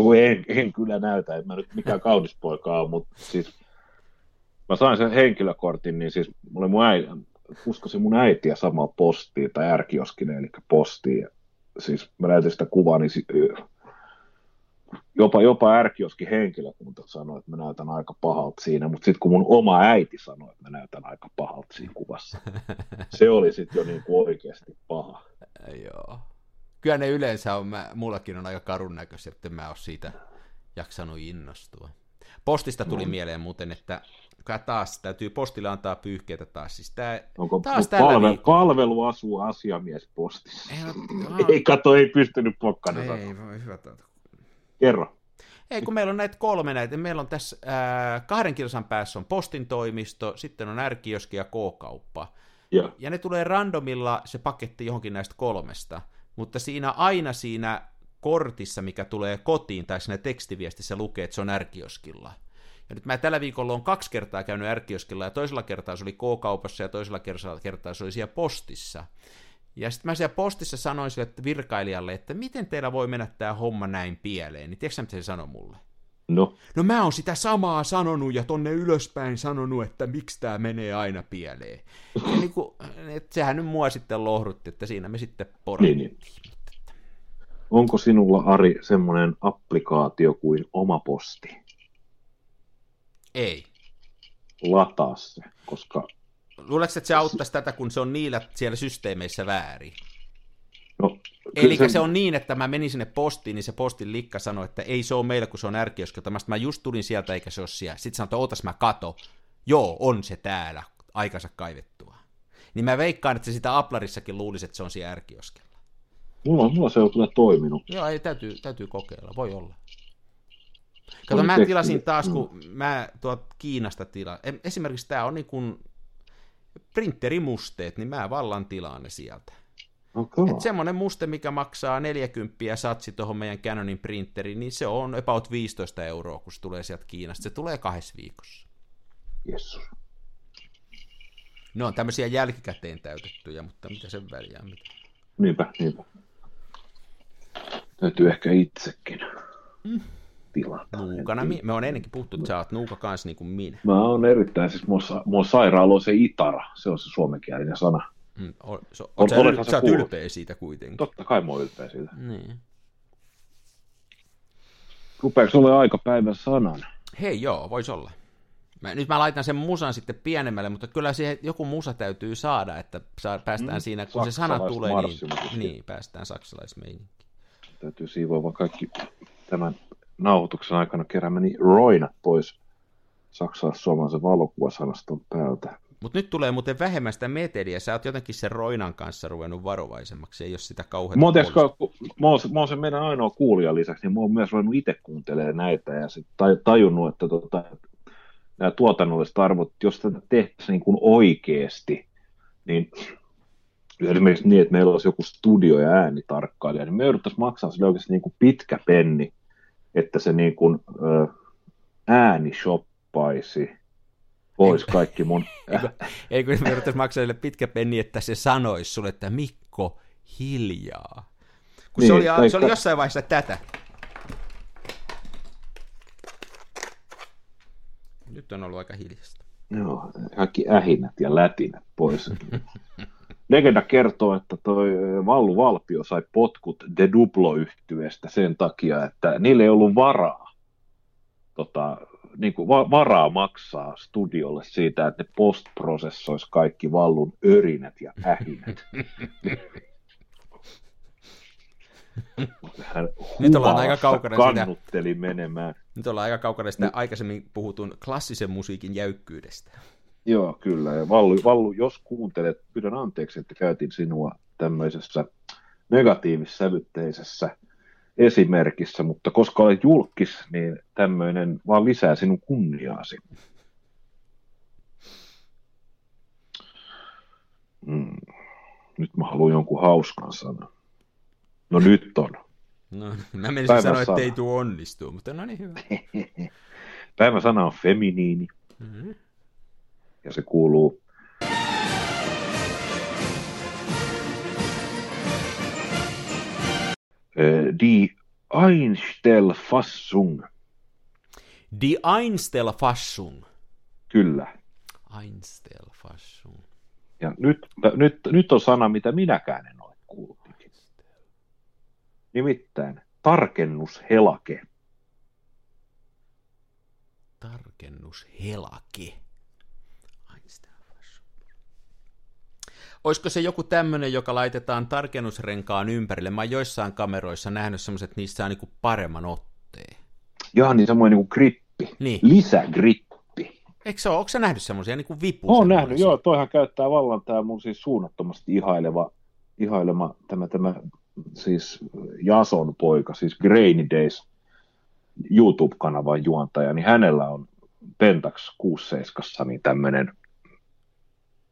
en kyllä näytä, en mä nyt mikään kaunis poika ole, mutta siis mä sain sen henkilökortin, niin siis mulle kuskasin mun äitiä samaan postiin tai ärkioskineen, eli postiin. Siis mä näytin sitä kuvaa, niin jopa ärkioskin henkilökunta sanoi, että mä näytän aika pahalta siinä, mutta sitten kun mun oma äiti sanoi, että mä näytän aika pahalta siinä kuvassa, se oli sitten jo niin kuin oikeasti paha. Joo. Kyllä ne yleensä on, mullakin on aika karun näköisiä, että mä oon siitä jaksanut innostua. Postista tuli mieleen muuten, että taas täytyy postilla antaa pyyhkeitä taas. Siis taas palvelu asuu asiamies postissa. Ei pystynyt pokkanen sanomaan. Ei, hyvä taito. Kerro. Ei, kun meillä on näitä kolme näitä. Meillä on tässä 2 kilsan päässä on postin toimisto, sitten on R-kioski ja K-kauppa. Ja ne tulee randomilla se paketti johonkin näistä kolmesta. Mutta siinä aina siinä kortissa, mikä tulee kotiin, tai siinä tekstiviestissä lukee, että se on R-kioskilla. Ja nyt mä tällä viikolla on 2 kertaa käynyt R-kioskilla, ja toisella kertaa se oli K-kaupassa, ja toisella kertaa se oli siellä postissa. Ja sitten mä siellä postissa sanoin sille virkailijalle, että miten teillä voi mennä tämä homma näin pieleen, niin tiedätkö sä, mitä se sanoi mulle? No mä oon sitä samaa sanonut ja tonne ylöspäin sanonut, että miksi tää menee aina pieleen. Ja niin kun, sehän nyt mua sitten lohdutti, että siinä me sitten porattiin. Niin. Onko sinulla, Ari, semmoinen applikaatio kuin oma posti? Ei. Lataa se, koska... Luuletko, että se auttaisi tätä, kun se on niillä siellä systeemeissä väärin? No, eli se on niin, että mä menin sinne postiin, niin se postin likka sanoi, että ei se ole meillä, kun se on R-kioskelta. Mä just tulin sieltä, eikä se ole siellä. Sitten sanoi, että ootas mä kato. Joo, on se täällä, aikansa kaivettua. Niin mä veikkaan, että se sitä Aplarissakin luulisi, että se on siellä R-kioskella. Mulla se on kyllä toiminut. Joo, ei, täytyy kokeilla, voi olla. Kato, mä tilasin taas, kun mä tuot Kiinasta tilaan. Esimerkiksi tää on niin kuin... printerimusteet, niin mä vallan tilaan ne sieltä. Okay. Että semmoinen muste, mikä maksaa 40 satsi tuohon meidän Canonin printeriin, niin se on about 15 €, kun se tulee sieltä Kiinasta. Se tulee 2 viikossa. Yes. Ne on tämmöisiä jälkikäteen täytettyjä, mutta mitä sen väliä? Niinpä. Täytyy ehkä itsekin tilata. Me on ennenkin puhuttu, että sä oot nuuka kanssa niin kuin minä. Mä oon erittäin, siis mun sairaalo on se itara, se on se suomenkielinen sana. Sä oot ylpeä siitä kuitenkin. Totta kai mä oon ylpeä siitä. Niin. Rupeaks ole aika päivän sanan? Hei joo, vois olla. Nyt mä laitan sen musan sitten pienemmälle, mutta kyllä siihen joku musa täytyy saada, että päästään siinä, kun se sana tulee, niin päästään saksalaismeininkiin. Täytyy siivoa vaan kaikki tämän... nauhoituksen aikana keräämäni roinat pois saksalais-suomalaisen valokuvasanaston päältä. Mutta nyt tulee muuten vähemmän sitä meteliä. Sä oot jotenkin sen roinan kanssa ruvennut varovaisemmaksi. Ei ole sitä kauhean... Mä oon sen meidän ainoa kuulijan lisäksi, niin mä oon myös ruvennut itse kuuntelemaan näitä ja sit tajunnut, että nämä tuotannolliset arvot, jos tätä tehtäisiin niin kuin oikeasti, niin esimerkiksi niin, että meillä olisi joku studio ja äänitarkkailija, niin me jouduttaisiin maksaa sille oikeasti niin kuin pitkä penni, että se niin kuin ääni shoppaisi pois kaikki mun... Eikö me yrittäisi maksaa sille pitkä penni, että se sanoisi sulle, että Mikko, hiljaa. Kun niin, se oli jossain vaiheessa tätä. Nyt on ollut aika hiljaista. Joo, kaikki ähinät ja lätinät pois. Legenda kertoo, että toi Vallu Valpio sai potkut De Duplo-yhtyeestä sen takia, että niille ei ollut varaa, niin kuin varaa maksaa studiolle siitä, että ne postprosessoisi kaikki Vallun örinät ja ähinät. Hän huvassa kannutteli sitä, menemään. Nyt ollaan aika kaukana sitä aikaisemmin puhutun klassisen musiikin jäykkyydestä. Joo, kyllä. Ja Vallu, jos kuuntelet, pyydän anteeksi, että käytin sinua tämmöisessä negatiivissävytteisessä esimerkissä, mutta koska olet julkis, niin tämmöinen vaan lisää sinun kunniaasi. Nyt mä haluan jonkun hauskan sanan. No nyt on. No, mä menisin sanoa, että ei tuu onnistuu, mutta no niin hyvä. Päivän sana on feminiini. Mm-hmm. Ja se kuuluu. Die Einstellfassung. Die Einstellfassung. Kyllä. Einstellfassung. Ja nyt on sana, mitä minäkään en ole kuullut. Nimittäin tarkennushelake. Tarkennushelake. Olisiko se joku tämmöinen, joka laitetaan tarkennusrenkaan ympärille? Mä oon joissain kameroissa nähnyt semmoiset, niissä on niinku paremman otteen. Jaa, niin semmoinen niinku grippi. Niin. Lisägrippi. Eikö se ole? Ootko sä nähnyt semmoisia niinku vipuja? Oon nähnyt, joo. Toihan käyttää vallan tää mun siis suunnattomasti ihailema tämä siis Jason poika, siis Grainy Days YouTube-kanavan juontaja, niin hänellä on Pentax 6.7, niin tämmöinen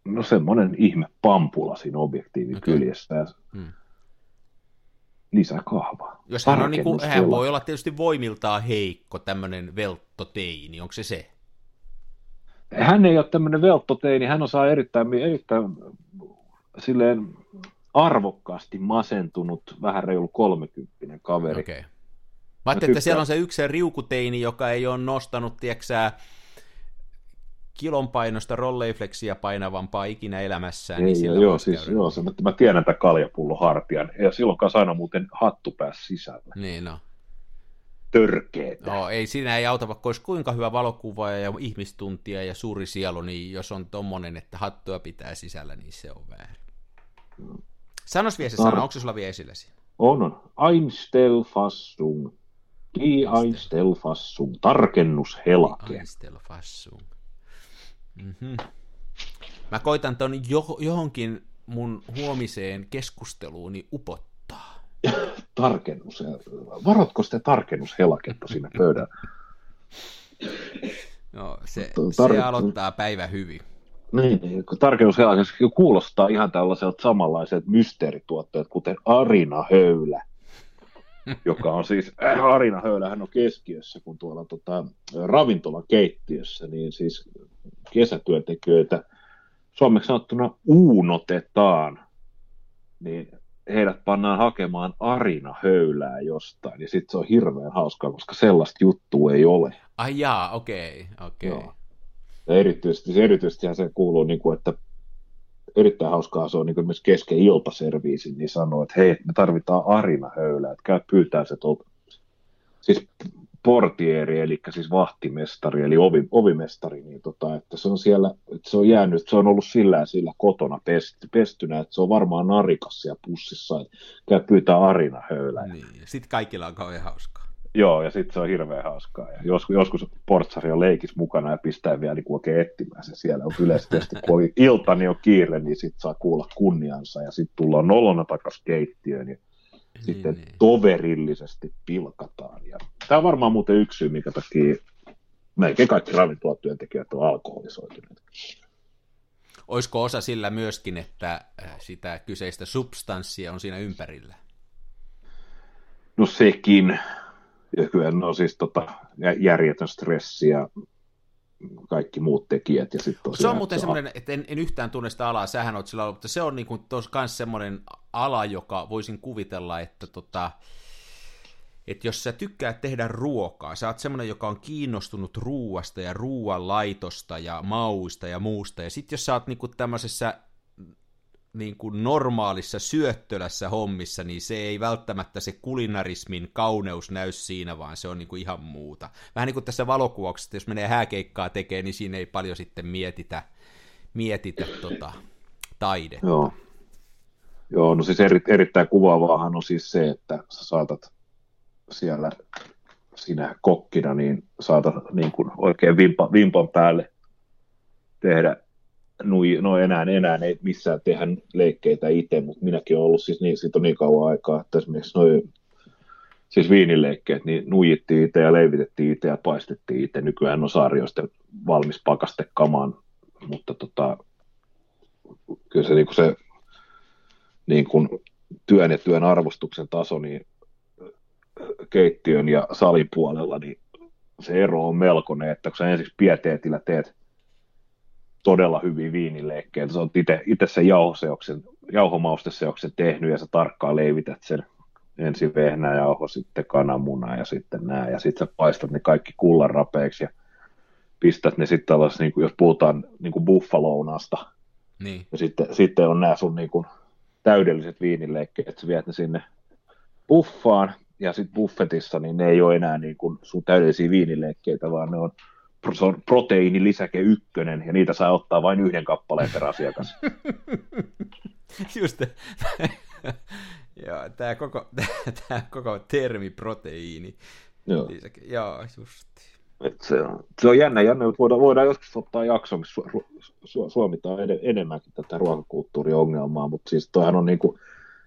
no semmoinen ihme pampula siinä objektiivin kyljessä. Lisäkahvaa. Jos hän on niinku, hän voi olla tietysti voimiltaan heikko, tämmöinen velttoteini, onko se se? Hän ei ole tämmöinen velttoteini, hän osaa erittäin silleen arvokkaasti masentunut, vähän reilu 30-vuotias kaveri. Okay. Mä ajattelin, että siellä on se yksi riukuteini, joka ei ole nostanut, tieksää, kilon painosta Rolleiflexia painavampaa ikinä elämässään. Ei, niin sillä joo, siis, joo se, mä tiedän tämän kaljapullohartian, ja silloin kanssa aina muuten hattu pääsi sisällä. Niin no. Törkeetä. No, ei, siinä ei auta, vaikka olisi kuinka hyvä valokuvaaja ja ihmistuntija ja suuri sielu, niin jos on tommonen, että hattua pitää sisällä, niin se on väärin. Sanois vielä se sana, onko se sulla vielä esilläsi? On. Einstellfassung. Die Einstellfassung. Tarkennushelake. Einstellfassung. Mm-hmm. Mä koitan ton johonkin mun huomiseen keskusteluuni upottaa. Tarkennus. Varotko sitä tarkennushelaketta sinne pöydään? No, se aloittaa päivä hyvin. Niin, tarkennushelake kuulostaa ihan tällaiselta samanlaiset mysteerituotteet, kuten arinahöylä, joka on siis, arinahöylähän on keskiössä, kun tuolla ravintolan keittiössä, niin siis kesätyöntekijöitä suomeksi sanottuna uunotetaan, niin heidät pannaan hakemaan arinahöylää jostain, ja sitten se on hirveän hauskaa, koska sellaista juttua ei ole. Ai jaa, okei. Ja erityisestihän se kuuluu, niin kuin, että erittäin hauskaa se on niin kuin myös kesken iltaserviisin, niin sanoo, että hei, me tarvitaan arinahöylää, että käy pyytää se tuolta. Siis portieri, eli siis vahtimestari, eli ovimestari, niin että se on siellä, että se on jäänyt, se on ollut sillä kotona pestynä, että se on varmaan narikas siellä pussissa, että käy pyytää arinahöylää. Niin, sitten kaikilla on kauhean hauskaa. Joo, ja sitten se on hirveän hauskaa. Ja joskus portsari on leikissä mukana ja pistää vielä niin oikein etsimään se siellä. On yleensä tietysti, kun ilta, niin on kiire, niin sitten saa kuulla kunniansa. Ja sitten tullaan nolona takaisin keittiöön ja sitten toverillisesti pilkataan. Ja tämä on varmaan muuten yksi syy, minkä takia melkein kaikki ravintolatyöntekijät on alkoholisoituneet. Olisiko osa sillä myöskin, että sitä kyseistä substanssia on siinä ympärillä? No sekin. Ja kyllä no siis järjetön stressi ja kaikki muut tekijät. Ja sit tosiaan, se on muuten semmoinen, että en yhtään tunne sitä alaa, sähän oot sillä ollut, mutta se on niin kuin myös semmoinen ala, joka voisin kuvitella, että, että jos sä tykkäät tehdä ruokaa, sä oot semmoinen, joka on kiinnostunut ruuasta ja ruuanlaitosta ja mauista ja muusta, ja sitten jos sä oot niin kuin tämmöisessä niin kuin normaalissa syöttölässä hommissa, niin se ei välttämättä se kulinarismin kauneus näy siinä, vaan se on niin kuin ihan muuta. Vähän niin kuin tässä valokuvauksessa, jos menee hääkeikkaa tekemään, niin siinä ei paljon sitten mietitä taidetta. Joo. Joo, no siis erittäin kuvaavaahan on siis se, että sä saatat siellä sinä kokkina, niin saatat niin kuin oikein vimpan päälle tehdä. No enää ei missään tehdä leikkeitä itse, mutta minäkin olen ollut siis niin, siitä on niin kauan aikaa, että esimerkiksi siis viinileikkeet, niin nuijittiin itse ja leivitettiin itse ja paistettiin itse. Nykyään on saarioisten valmis pakaste kamaan, mutta kyllä se niin kuin työn ja työn arvostuksen taso niin keittiön ja salin puolella, niin se ero on melkoinen, että kun sä ensiksi pieteetillä teet todella hyviä viinileikkejä. Sä oot itse sen jauhomausteseoksen tehnyt ja sä tarkkaan leivität sen ensin vehnäjauho, sitten kananmuna ja sitten nää. Ja sitten sä paistat ne kaikki kullan rapeiksi ja pistät ne sitten tällaiset, niin jos puhutaan niin buffalounasta. Niin. Ja sitten on nämä sun niin kuin täydelliset viinileikkeet, että sä viet ne sinne buffaan ja sitten buffetissa niin ne ei ole enää niin kuin sun täydellisiä viinileikkeitä, vaan ne on proteiinilisäke 1, ja niitä saa ottaa vain 1 kappaleen per asiakas. Just. Joo, tämä koko termi proteiini. Joo. Lisäke. Joo, justi. Se on jännä. Voidaan joskus ottaa jakson, missä suomitaan enemmänkin tätä ruokakulttuuriongelmaa, mutta siis toihan on niin kuin,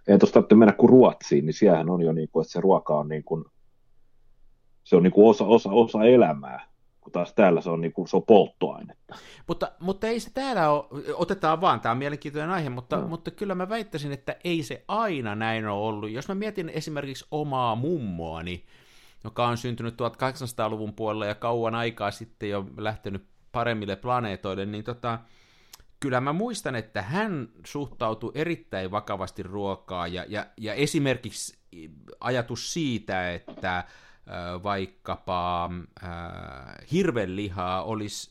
ei tuosta tarvitse mennä kuin Ruotsiin, niin siellähän on jo niin kuin, että se ruoka on niin kuin, se on niin kuin osa elämää. Kun taas täällä se on, niin kuin, se on polttoainetta. Mutta ei se täällä ole, otetaan vaan, tämä on mielenkiintoinen aihe, mutta kyllä mä väittäisin, että ei se aina näin ole ollut. Jos mä mietin esimerkiksi omaa mummoani, joka on syntynyt 1800-luvun puolella ja kauan aikaa sitten jo lähtenyt paremmille planeetoille, niin kyllä mä muistan, että hän suhtautuu erittäin vakavasti ruokaan ja esimerkiksi ajatus siitä, että vaikkapa hirvenlihaa olisi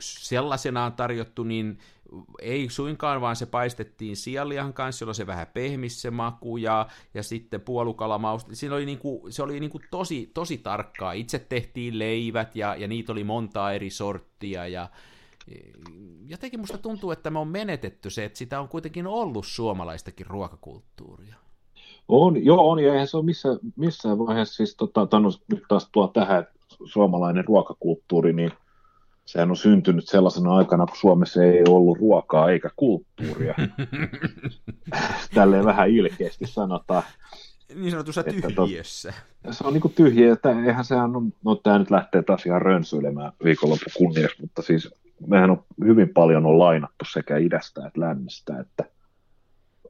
sellaisenaan tarjottu, niin ei suinkaan, vaan se paistettiin sianlihan kanssa, jolloin se vähän pehmisi se maku, ja sitten puolukalamausta. Se oli niinku tosi, tosi tarkkaa. Itse tehtiin leivät, ja niitä oli montaa eri sorttia, ja jotenkin musta tuntuu, että me on menetetty se, että sitä on kuitenkin ollut suomalaistakin ruokakulttuuria. On, ja eihän se ole missään vaiheessa, siis nyt taas tuo tähän, että suomalainen ruokakulttuuri, niin sehän on syntynyt sellaisena aikana, kun Suomessa ei ollut ruokaa eikä kulttuuria. Tälleen vähän ilkeästi sanotaan. Niin sanotussa tyhjiössä. Se on niin kuin tyhjiö, että eihän sehän on, no tämä nyt lähtee taas ihan rönsyilemään viikonloppu kunniaksi, mutta siis mehän on hyvin paljon on lainattu sekä idästä että lännestä, että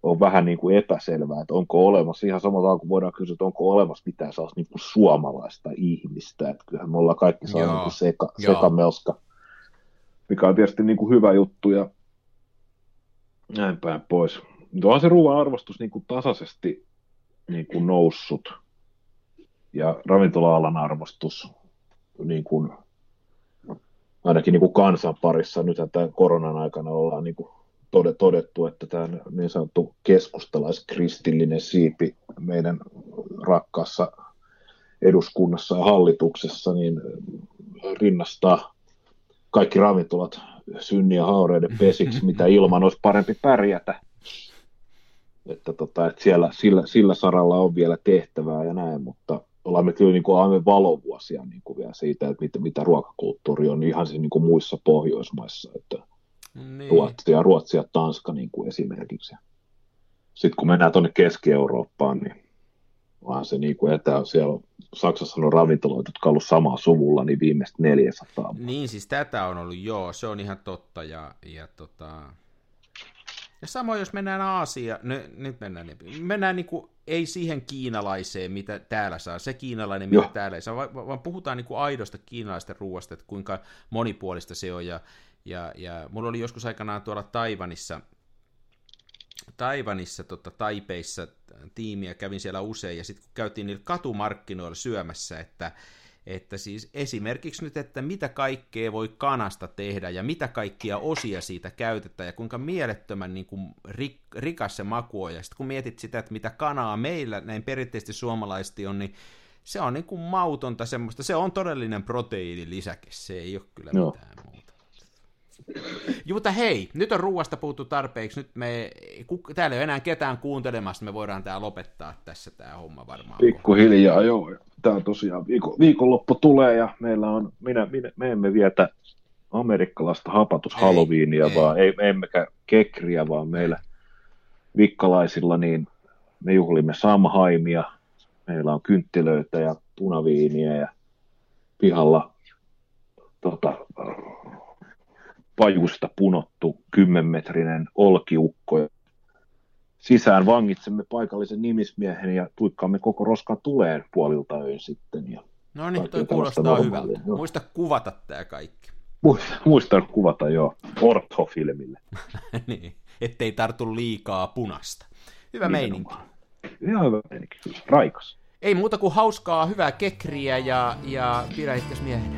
on vähän niin kuin epäselvää, että onko olemassa, ihan samalla kun voidaan kysyä, että onko olemassa mitään sellaista niin kuin suomalaista ihmistä, että kyllähän me ollaan kaikki sellainen niin sekamelska, mikä on tietysti niin kuin hyvä juttu ja näin päin pois. Onhan se ruoan arvostus niin kuin tasaisesti niin kuin noussut ja ravintola-alan arvostus niin kuin, ainakin niin kuin kansan parissa, nythän tämän koronan aikana ollaan niin kuin todettu, että tämä niin sanottu keskustalaiskristillinen siipi meidän rakkaassa eduskunnassa ja hallituksessa niin rinnastaa kaikki ravintolat synnin ja haureiden pesiksi, mitä ilman olisi parempi pärjätä. Että siellä, sillä saralla on vielä tehtävää ja näin, mutta olemme kyllä niin kuin aivan valovuosia niin kuin vielä siitä, että mitä ruokakulttuuri on ihan siis niin kuin muissa Pohjoismaissa, että niin. Ruotsi ja Tanska niin kuin esimerkiksi. Sitten kun mennään tuonne Keski-Eurooppaan, niin onhan se niin kuin siellä on, Saksassa on ravintoloita, jotka on ollut samaa suvulla, niin viimeistä 400. Niin, siis tätä on ollut, joo, se on ihan totta. Ja samoin, jos mennään Aasiaan, nyt mennään niin kuin, ei siihen kiinalaiseen, mitä täällä saa, se kiinalainen, mitä täällä ei saa, vaan puhutaan niin kuin aidosta kiinalaisten ruoasta, että kuinka monipuolista se on, ja mulla oli joskus aikanaan tuolla Taipeissa tiimiä, kävin siellä usein, ja sitten kun käytiin niillä katumarkkinoilla syömässä, että Että siis esimerkiksi nyt, että mitä kaikkea voi kanasta tehdä ja mitä kaikkia osia siitä käytetään ja kuinka mielettömän niin kuin rikas se maku on. Ja sitten kun mietit sitä, että mitä kanaa meillä näin perinteisesti suomalaisesti on, niin se on niin kuin mautonta semmoista. Se on todellinen proteiinilisäke, se ei ole kyllä mitään muuta. Mutta hei, nyt on ruuasta puhuttu tarpeeksi, nyt täällä ei ole enää ketään kuuntelemassa, me voidaan tää lopettaa tässä tää homma varmaan. Pikkuhiljaa, joo. Tää tosiaan viikonloppu tulee ja meillä on, me emme vietä amerikkalaista hapatushalloweenia, vaan emmekä kekriä, vaan meillä vikkalaisilla niin me juhlimme samhaimia, meillä on kynttilöitä ja punaviiniä ja pihalla pajusta punottu 10-metrinen olkiukko. Sisään vangitsemme paikallisen nimismiehen ja tuikkaamme koko roskan tuleen puolilta öin sitten. Ja no niin, toi kuulostaa hyvältä. Joo. Muista kuvata tämä kaikki. Muistan kuvata, joo. Ortho-filmille. Niin, ettei tartu liikaa punasta. Hyvä meininki. Ihan hyvä meininki, raikas. Ei muuta kuin hauskaa, hyvää kekriä ja pidä itseäsi miehenä.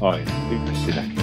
Aina, yhdessä sinäkin.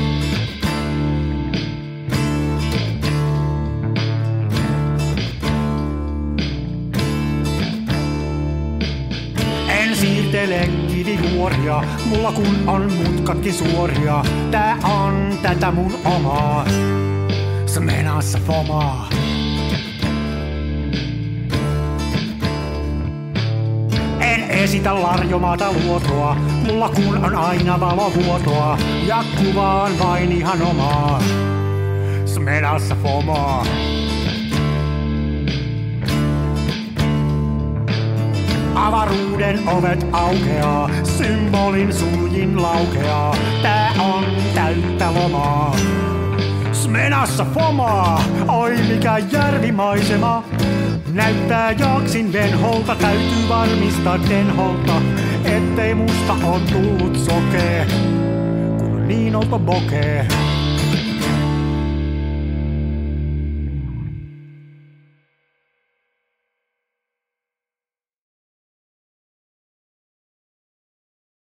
Siirtele kivijuoria, mulla kun on mutkatkin suoria. Tää on tätä mun omaa, smenassa fomaa. En esitä larjomaata luotoa, mulla kun on aina valovuotoa. Ja kuvaan vain ihan omaa, smenassa fomaa. Avaruuden ovet aukeaa, symbolin suljin laukeaa. Tää on täyttä lomaa, smenassa fomaa. Oi mikä järvimaisema, näyttää jaksin venholta, täytyy varmistaa tenholta, ettei musta on tullut sokee, kun niin olta bokee.